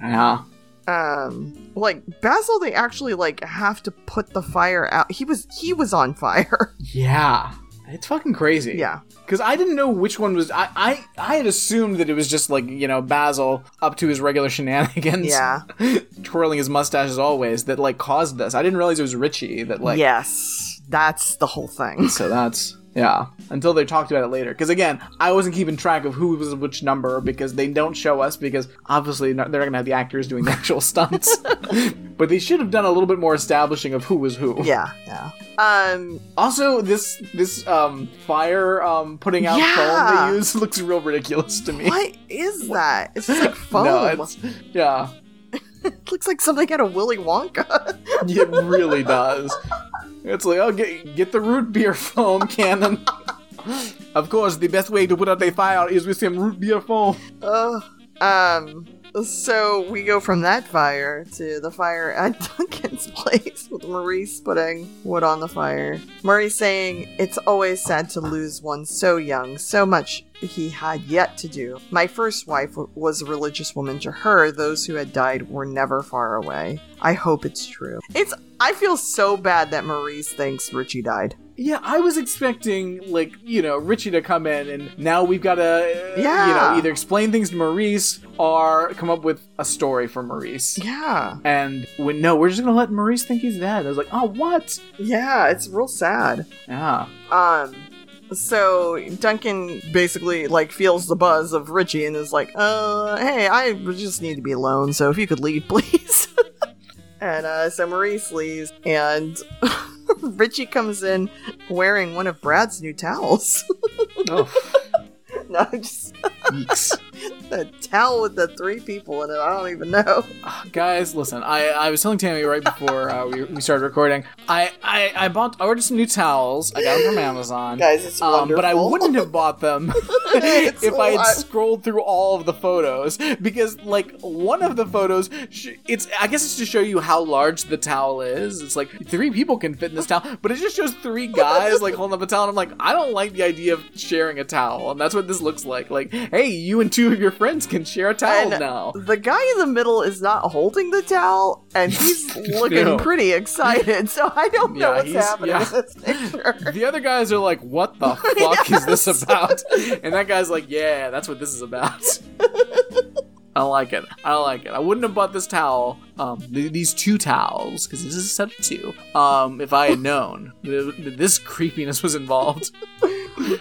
Yeah. Um, like, Basil, they actually, like, have to put the fire out. He was, he was on fire. Yeah. It's fucking crazy. Yeah. Because I didn't know which one was... I, I, I had assumed that it was just, like, you know, Basil up to his regular shenanigans. Yeah. Twirling his mustache as always that, like, caused this. I didn't realize it was Richie that, like... Yes. That's the whole thing. So that's... Yeah. Until they talked about it later. Because, again, I wasn't keeping track of who was which number because they don't show us because, obviously, not, they're not going to have the actors doing the actual stunts. But they should have done a little bit more establishing of who was who. Yeah, yeah. Um, also, this this um, fire um, putting out yeah. foam they use looks real ridiculous to me. What is that? It's just like foam. No, it's, yeah. It looks like something out of Willy Wonka. It really does. It's like, oh, get, get the root beer foam cannon. Of course, the best way to put out a fire is with some root beer foam. Uh, um, so we go from that fire to the fire at Duncan's place with Maurice putting wood on the fire. Maurice saying, it's always sad to lose one so young, so much he had yet to do. My first wife w- was a religious woman. To her, those who had died were never far away. I hope it's true. It's I feel so bad that Maurice thinks Richie died. Yeah, I was expecting, like, you know, Richie to come in, and now we've got to, uh, yeah. you know, either explain things to Maurice or come up with a story for Maurice. Yeah. And when, no, we're just going to let Maurice think he's dead. I was like, oh, what? Yeah, it's real sad. Yeah. Um... So Duncan basically, like, feels the buzz of Richie and is like, uh, hey, I just need to be alone, so if you could leave, please. And uh, so Maurice leaves, and Richie comes in wearing one of Brad's new towels. Oh. No, just... Yeeks. The towel with the three people in it, I don't even know. Uh, guys, listen, I, I was telling Tammy right before uh, we, we started recording, I, I, I bought I ordered some new towels. I got them from Amazon. Guys, it's um, wonderful. But I wouldn't have bought them if I had scrolled through all of the photos, because, like, one of the photos, sh- it's I guess it's to show you how large the towel is. It's like, three people can fit in this towel, but it just shows three guys, like, holding up a towel, and I'm like, I don't like the idea of sharing a towel, and that's what this looks like. Like, hey, you and two of your friends can share a towel and now. The guy in the middle is not holding the towel, and he's looking no. pretty excited, so I don't know yeah, what's happening yeah. in this picture. The other guys are like, what the fuck yes. is this about? And that guy's like, yeah, that's what this is about. I don't like it. I don't like it. I wouldn't have bought this towel, um, th- these two towels, because this is a set of two, um, if I had known th- th- this creepiness was involved.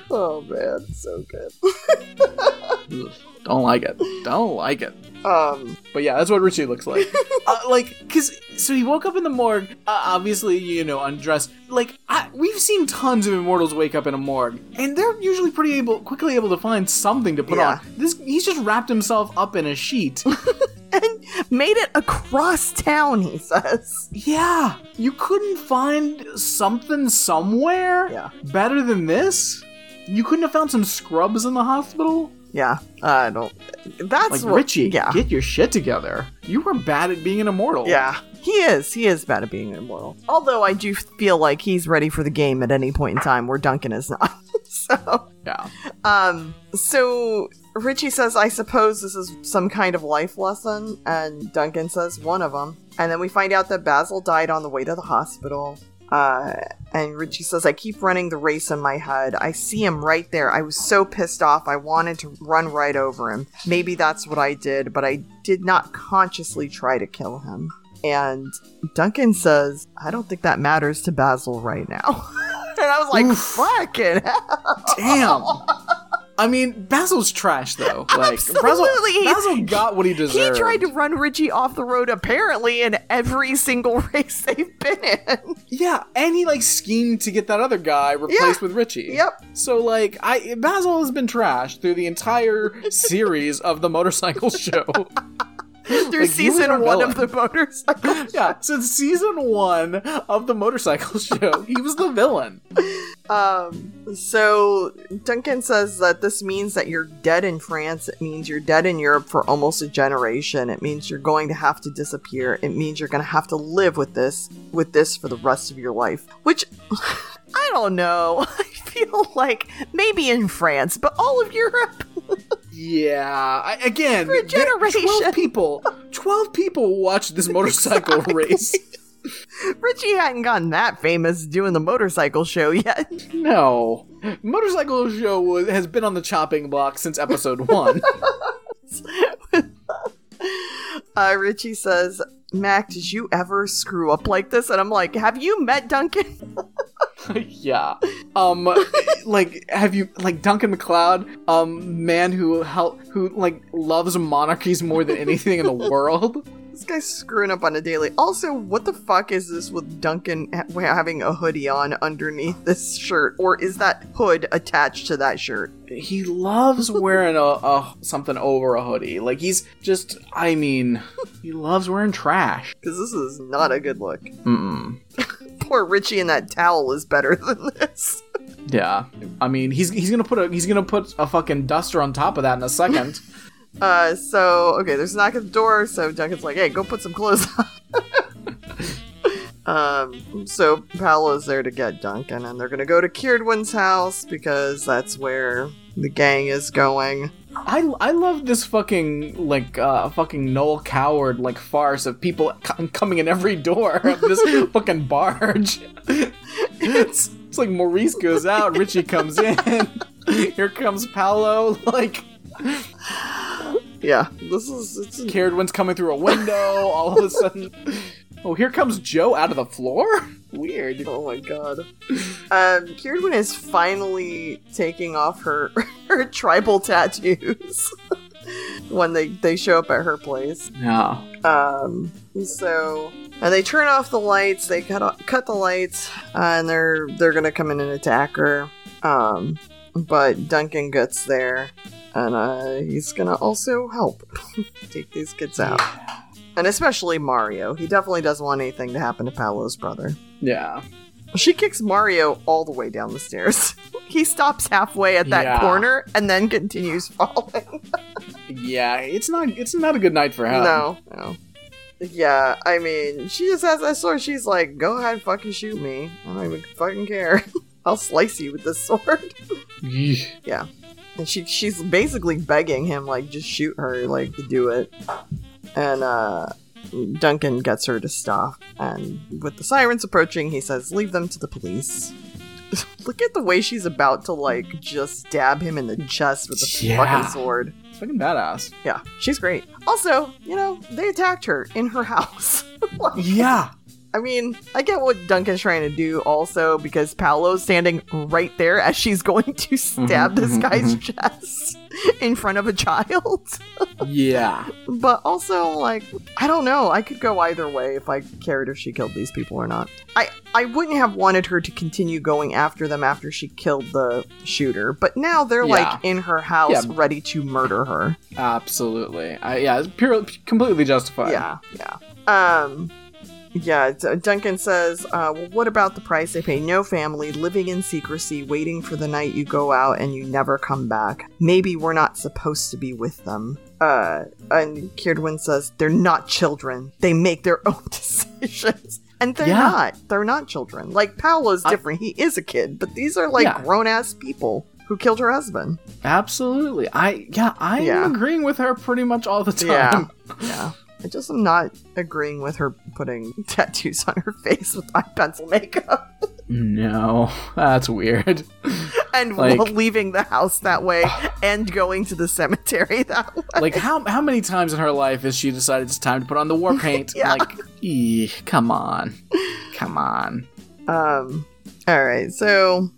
Oh, man. So good. Don't like it. Don't like it. Um, but yeah, that's what Richie looks like. uh, like, because, so he woke up in the morgue, uh, obviously, you know, undressed. Like, I, we've seen tons of immortals wake up in a morgue, and they're usually pretty able, quickly able to find something to put yeah. on. This, he's just wrapped himself up in a sheet. And made it across town, he says. Yeah. You couldn't find something somewhere yeah. better than this? You couldn't have found some scrubs in the hospital? Yeah, I don't... That's like, what, Richie, yeah. get your shit together. You were bad at being an immortal. Yeah, he is. He is bad at being an immortal. Although I do feel like he's ready for the game at any point in time where Duncan is not. So... Yeah. Um, so... Richie says, I suppose this is some kind of life lesson, and Duncan says, one of them. And then we find out that Basil died on the way to the hospital, uh, and Richie says, I keep running the race in my head. I see him right there. I was so pissed off, I wanted to run right over him. Maybe that's what I did, but I did not consciously try to kill him. And Duncan says, I don't think that matters to Basil right now. And I was like, Oof. fucking hell. Damn. I mean, Basil's trash, though. Like, Absolutely. Basil, Basil got what he deserved. He tried to run Richie off the road, apparently, in every single race they've been in. Yeah, and he, like, schemed to get that other guy replaced yeah. with Richie. Yep. So, like, I Basil has been trashed through the entire series of the motorcycle show. Through like season one of the motorcycle show. Yeah, since season one of the motorcycle show, he was the villain. Um, so Duncan says that this means that you're dead in France. It means you're dead in Europe for almost a generation. It means you're going to have to disappear. It means you're going to have to live with this, with this for the rest of your life, which I don't know. I feel like maybe in France, but all of Europe. Yeah. I, again, for a generation. twelve people, twelve people watched this motorcycle exactly. race. Richie hadn't gotten that famous doing the motorcycle show yet. No. Motorcycle show was, has been on the chopping block since episode one. uh, Richie says, Mac, did you ever screw up like this? And I'm like, have you met Duncan? Yeah. Um, like, have you, like, Duncan MacLeod, um, man who help, who, like, loves monarchies more than anything in the world? This guy's screwing up on a daily. Also, what the fuck is this with Duncan ha- having a hoodie on underneath this shirt? Or is that hood attached to that shirt? He loves wearing a, a something over a hoodie. Like, he's just, I mean, he loves wearing trash. Because this is not a good look. Mm-mm. Poor Richie in that towel is better than this. Yeah. I mean, he's he's gonna put a, he's gonna put a fucking duster on top of that in a second. Uh, so, okay, there's a knock at the door, so Duncan's like, hey, go put some clothes on. um, so Paolo's there to get Duncan, and they're gonna go to Kierdwen's house, because that's where the gang is going. I I love this fucking like uh fucking Noel Coward like farce of people c- coming in every door of this fucking barge. It's, it's like Maurice goes out, Richie comes in. Here comes Paolo. Like, yeah, this is it's... Kierdwen's coming through a window. All of a sudden, oh, here comes Joe out of the floor. Weird. Oh my god. Um, Kierdwen is finally taking off her her tribal tattoos when they they show up at her place. Yeah. Um. So. Uh, they turn off the lights. They cut off, cut the lights, uh, and they're they're gonna come in and attack her. Um, but Duncan gets there, and uh, he's gonna also help take these kids out, and especially Mario. He definitely doesn't want anything to happen to Paolo's brother. Yeah, she kicks Mario all the way down the stairs. He stops halfway at that yeah. corner and then continues falling. Yeah, it's not it's not a good night for him. No, no. Yeah, I mean, she just has that sword. She's like, go ahead, fucking shoot me. I don't even fucking care. I'll slice you with this sword. Yeah. And she she's basically begging him, like, just shoot her, like, to do it. And uh, Duncan gets her to stop. And with the sirens approaching, he says, leave them to the police. Look at the way she's about to, like, just stab him in the chest with the yeah. fucking sword. Fucking badass. Yeah, she's great. Also, you know, they attacked her in her house. Like, yeah. I mean, I get what Duncan's trying to do also, because Paolo's standing right there as she's going to stab mm-hmm, this mm-hmm, guy's mm-hmm. chest in front of a child. Yeah. But also, like, I don't know. I could go either way if I cared if she killed these people or not. I, I wouldn't have wanted her to continue going after them after she killed the shooter, but now they're, yeah. like, in her house yeah. ready to murder her. Absolutely. I, yeah, it's purely, completely justified. Yeah, yeah. Um... Yeah, D- Duncan says, uh, well, what about the price they pay? No family, living in secrecy, waiting for the night you go out and you never come back. Maybe we're not supposed to be with them. Uh, and Kierdwen says, they're not children. They make their own decisions. And they're yeah. not. They're not children. Like, Paolo's different. I- he is a kid, but these are, like, yeah. grown-ass people who killed her husband. Absolutely. I Yeah, I'm yeah. agreeing with her pretty much all the time. Yeah, yeah. I just am not agreeing with her putting tattoos on her face with eye pencil makeup. No, that's weird. And like, leaving the house that way uh, and going to the cemetery that way. Like, how how many times in her life has she decided it's time to put on the war paint? Yeah. Like, ee, come on. Come on. Um, all right, so...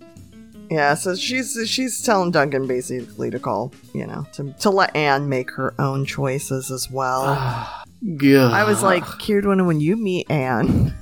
Yeah, so she's she's telling Duncan basically to call, you know, to to let Anne make her own choices as well. I was like, Kierdwen, when you meet Anne,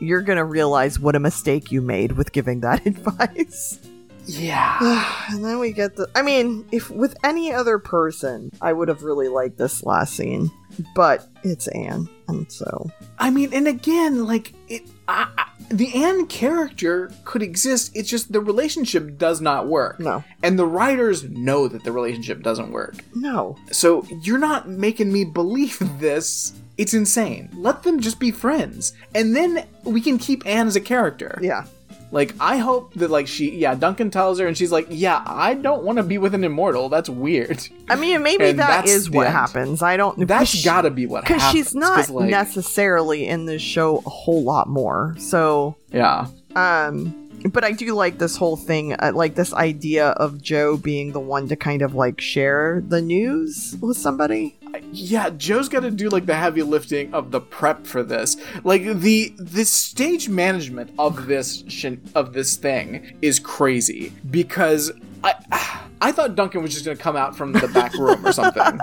you're gonna realize what a mistake you made with giving that advice. Yeah. And then we get the. I mean, if with any other person, I would have really liked this last scene, but it's Anne, and so. I mean, and again, like it. I, I, the Anne character could exist, it's just the relationship does not work. No. And the writers know that the relationship doesn't work. No. So you're not making me believe this. It's insane. Let them just be friends. And then we can keep Anne as a character. Yeah. Like, I hope that, like, she, yeah, Duncan tells her, and she's like, yeah, I don't want to be with an immortal. That's weird. I mean, maybe that is what end. happens. I don't... That's she, gotta be what happens. Because she's not 'cause, like, necessarily in this show a whole lot more, so... Yeah. Um... But I do like this whole thing, uh, like this idea of Joe being the one to kind of like share the news with somebody. Yeah, Joe's got to do like the heavy lifting of the prep for this. Like the the stage management of this sh- of this thing is crazy because I I thought Duncan was just going to come out from the back room or something.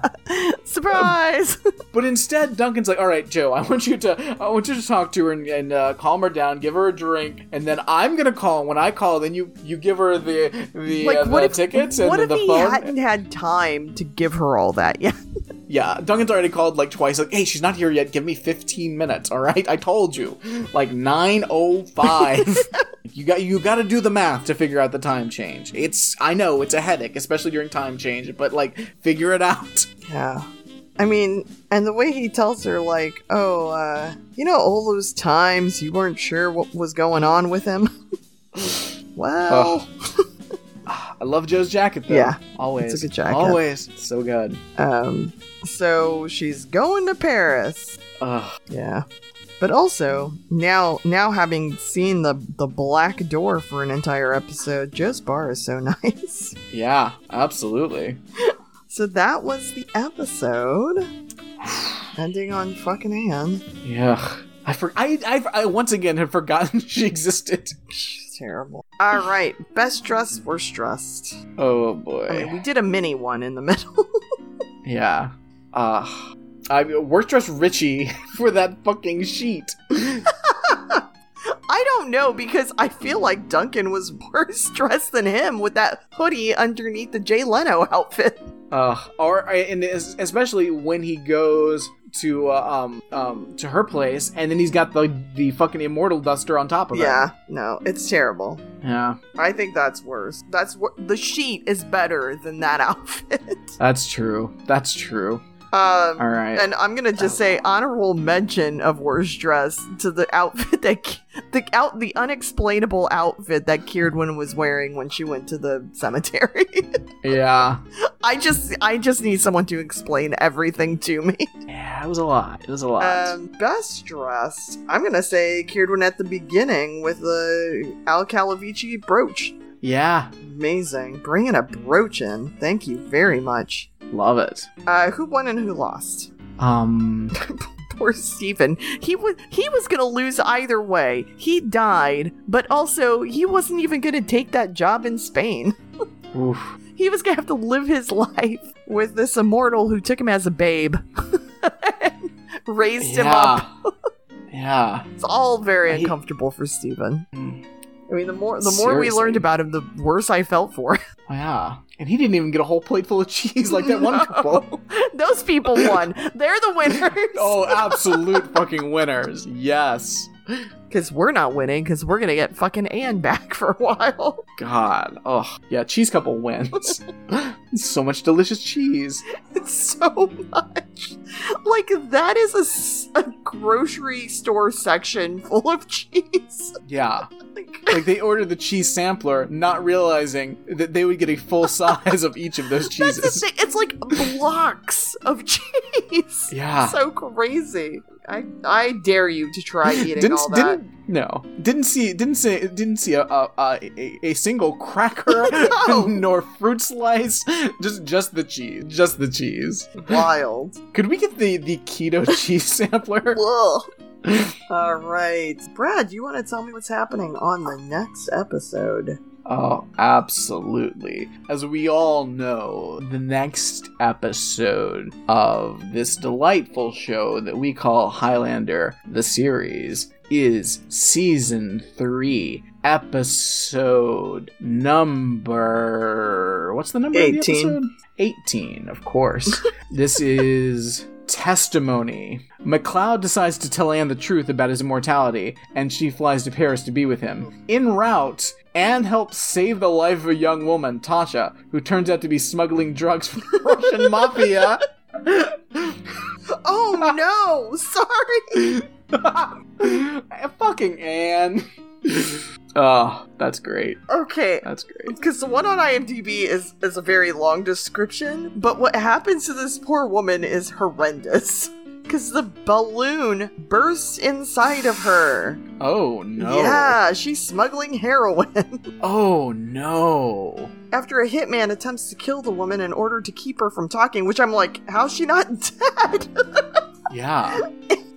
Surprise! Um, but instead, Duncan's like, all right, Joe, I want you to I want you to talk to her and, and uh, calm her down, give her a drink, and then I'm going to call. And when I call, then you, you give her the, the, like, uh, the if, tickets and the phone. What if he hadn't had time to give her all that yet? Yeah, Duncan's already called like twice, like, hey, she's not here yet, give me fifteen minutes, all right? I told you. Like, nine oh five. You got you got to do the math to figure out the time change. It's, I know, it's a headache, especially during time change, but, like, figure it out. Yeah. I mean, and the way he tells her, like, oh, uh, you know all those times you weren't sure what was going on with him? Well... Oh. I love Joe's jacket, though. Yeah. Always. It's a good jacket. Always. So good. Um, so she's going to Paris. Ugh. Yeah. But also, now now having seen the, the black door for an entire episode, Joe's bar is so nice. Yeah, absolutely. So that was the episode. Ending on fucking Anne. Yeah. I, for- I, I, I once again have forgotten she existed. Terrible. All right. Best dressed, worst dressed. Oh, boy. I mean, we did a mini one in the middle. Yeah. Uh, I worst dressed Richie for that fucking sheet. I don't know, because I feel like Duncan was worse dressed than him with that hoodie underneath the Jay Leno outfit. Uh, or and especially when he goes to uh, um um to her place, and then he's got the the fucking immortal duster on top of it. Yeah, no, it's terrible. Yeah, I think that's worse. That's wor- the sheet is better than that outfit. That's true. That's true. Um, All right. And I'm gonna just say honorable mention of worst dress to the outfit that the out the unexplainable outfit that Kierdwen was wearing when she went to the cemetery. Yeah. I just I just need someone to explain everything to me. Yeah, it was a lot. It was a lot. Um, best dressed. I'm gonna say Kierdwen at the beginning with the Al Calavici brooch. Yeah. Amazing. Bringing a brooch in. Thank you very much. Love it. Uh, who won and who lost? Um, poor Stephen. He was he was gonna lose either way. He died, but also he wasn't even gonna take that job in Spain. Oof. He was gonna have to live his life with this immortal who took him as a babe, raised yeah. him up. Yeah, it's all very I... uncomfortable for Stephen. Mm. I mean, the more the more Seriously. we learned about him, the worse I felt for him. Yeah. And he didn't even get a whole plate full of cheese like that no. one couple. Those people won. They're the winners. Oh, absolute fucking winners. Yes. Because we're not winning, because we're going to get fucking Anne back for a while. God. Oh, yeah. Cheese couple wins. So much delicious cheese. It's so much. Like, that is a, a grocery store section full of cheese. Yeah. Like, they ordered the cheese sampler, not realizing that they would get a full size of each of those cheeses. That's the thing. It's like blocks of cheese. Yeah. So crazy. I I dare you to try eating didn't, all that. Didn't, no, didn't see didn't see didn't see a a a, a single cracker no. nor fruit slice. Just just the cheese. Just the cheese. Wild. Could we get the the keto cheese sampler? All right, Brad. You want to tell me what's happening on the next episode? Oh, absolutely. As we all know, the next episode of this delightful show that we call Highlander, the series, is season three, episode number... What's the number eighteen. Of the episode? eighteen, of course. This is... Testimony. MacLeod decides to tell Anne the truth about his immortality, and she flies to Paris to be with him. En route, Anne helps save the life of a young woman, Tasha, who turns out to be smuggling drugs for the Russian mafia. Oh no! Sorry! Fucking Anne. Oh, that's great. Okay. That's great. Because the one on IMDb is, is a very long description, but what happens to this poor woman is horrendous. Because the balloon bursts inside of her. Oh, no. Yeah, she's smuggling heroin. Oh, no. After a hitman attempts to kill the woman in order to keep her from talking, which I'm like, how's she not dead? Yeah.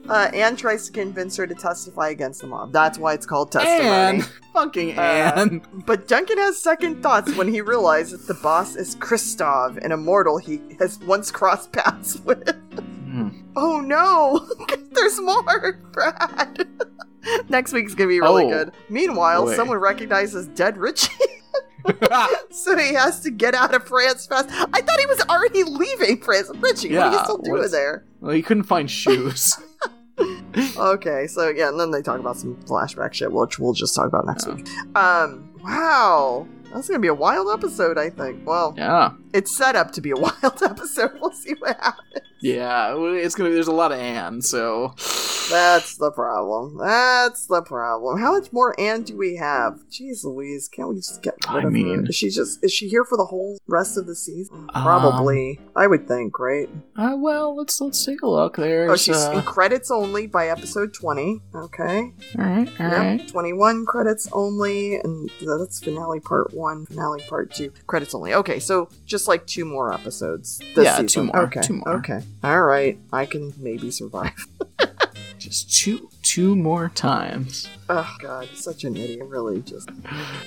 Uh, Anne tries to convince her to testify against the mob. That's why it's called testimony. Anne! Fucking uh, Anne! But Duncan has second thoughts when he realizes the boss is Kristoff, an immortal he has once crossed paths with. Mm. Oh no! There's more, Brad! Next week's gonna be really oh, good. Meanwhile, boy. someone recognizes dead Richie. So he has to get out of France fast. I thought he was already leaving France. Richie, yeah, what are you still doing there? Well, he couldn't find shoes. Okay, so yeah, and then they talk about some flashback shit, which we'll just talk about next yeah. week. Um, wow, that's gonna be a wild episode, I think. Well, yeah, It's set up to be a wild episode. We'll see what happens. Yeah, it's gonna. There's a lot of Anne, so that's the problem. That's the problem. How much more Anne do we have? Jeez Louise, can't we just get rid I of mean, her? Is she just is she here for the whole rest of the season? Um, Probably, I would think, right? Uh, well, let's let's take a look. There's oh, she's uh... in credits only by episode twenty. Okay, all right, all yep. right. twenty-one credits only, and that's finale part one, finale part two, credits only. Okay, so just. Just like two more episodes this yeah, season. Two more. Okay. Two more. Okay. All right. I can maybe survive. Just two, two more times. Oh God, such an idiot. Really, just.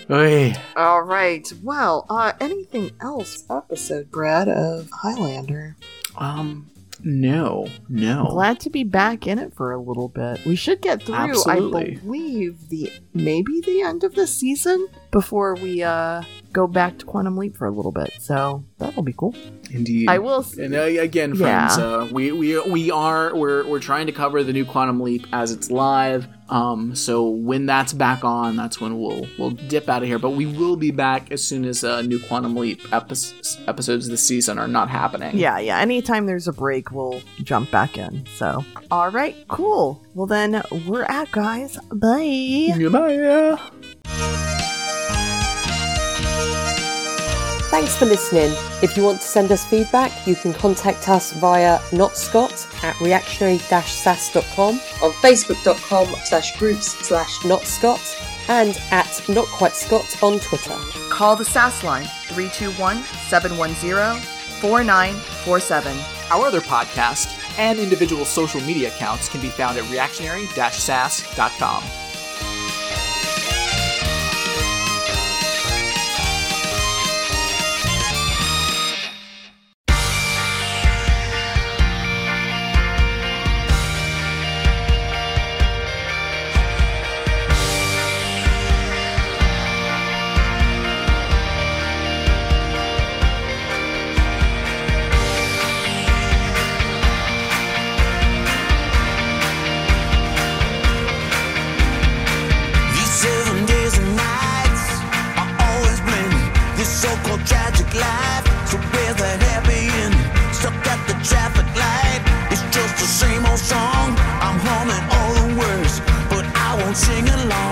Oy. All right. Well, uh, anything else? Episode, Brad, of Highlander. Um. No, no. Glad to be back in it for a little bit. We should get through, absolutely. I believe, the maybe the end of the season before we uh, go back to Quantum Leap for a little bit. So that'll be cool. Indeed. I will. See. And uh, again, friends, yeah. uh, we we we are we're we're trying to cover the new Quantum Leap as it's live. Um, so when that's back on, that's when we'll we'll dip out of here. But we will be back as soon as uh, new Quantum Leap epi- episodes this season are not happening. Yeah, yeah. Anytime there's a break, we'll jump back in. So, all right, cool. Well, then we're out, guys. Bye. Goodbye. Thanks for listening. If you want to send us feedback, you can contact us via notscott at reactionary dash sas dot com, on facebook dot com slash groups slash notscott, and at notquitescott on Twitter. Call the S A S line, three two one, seven one zero, four nine four seven. Our other podcast and individual social media accounts can be found at reactionary dash sas dot com. Sing along.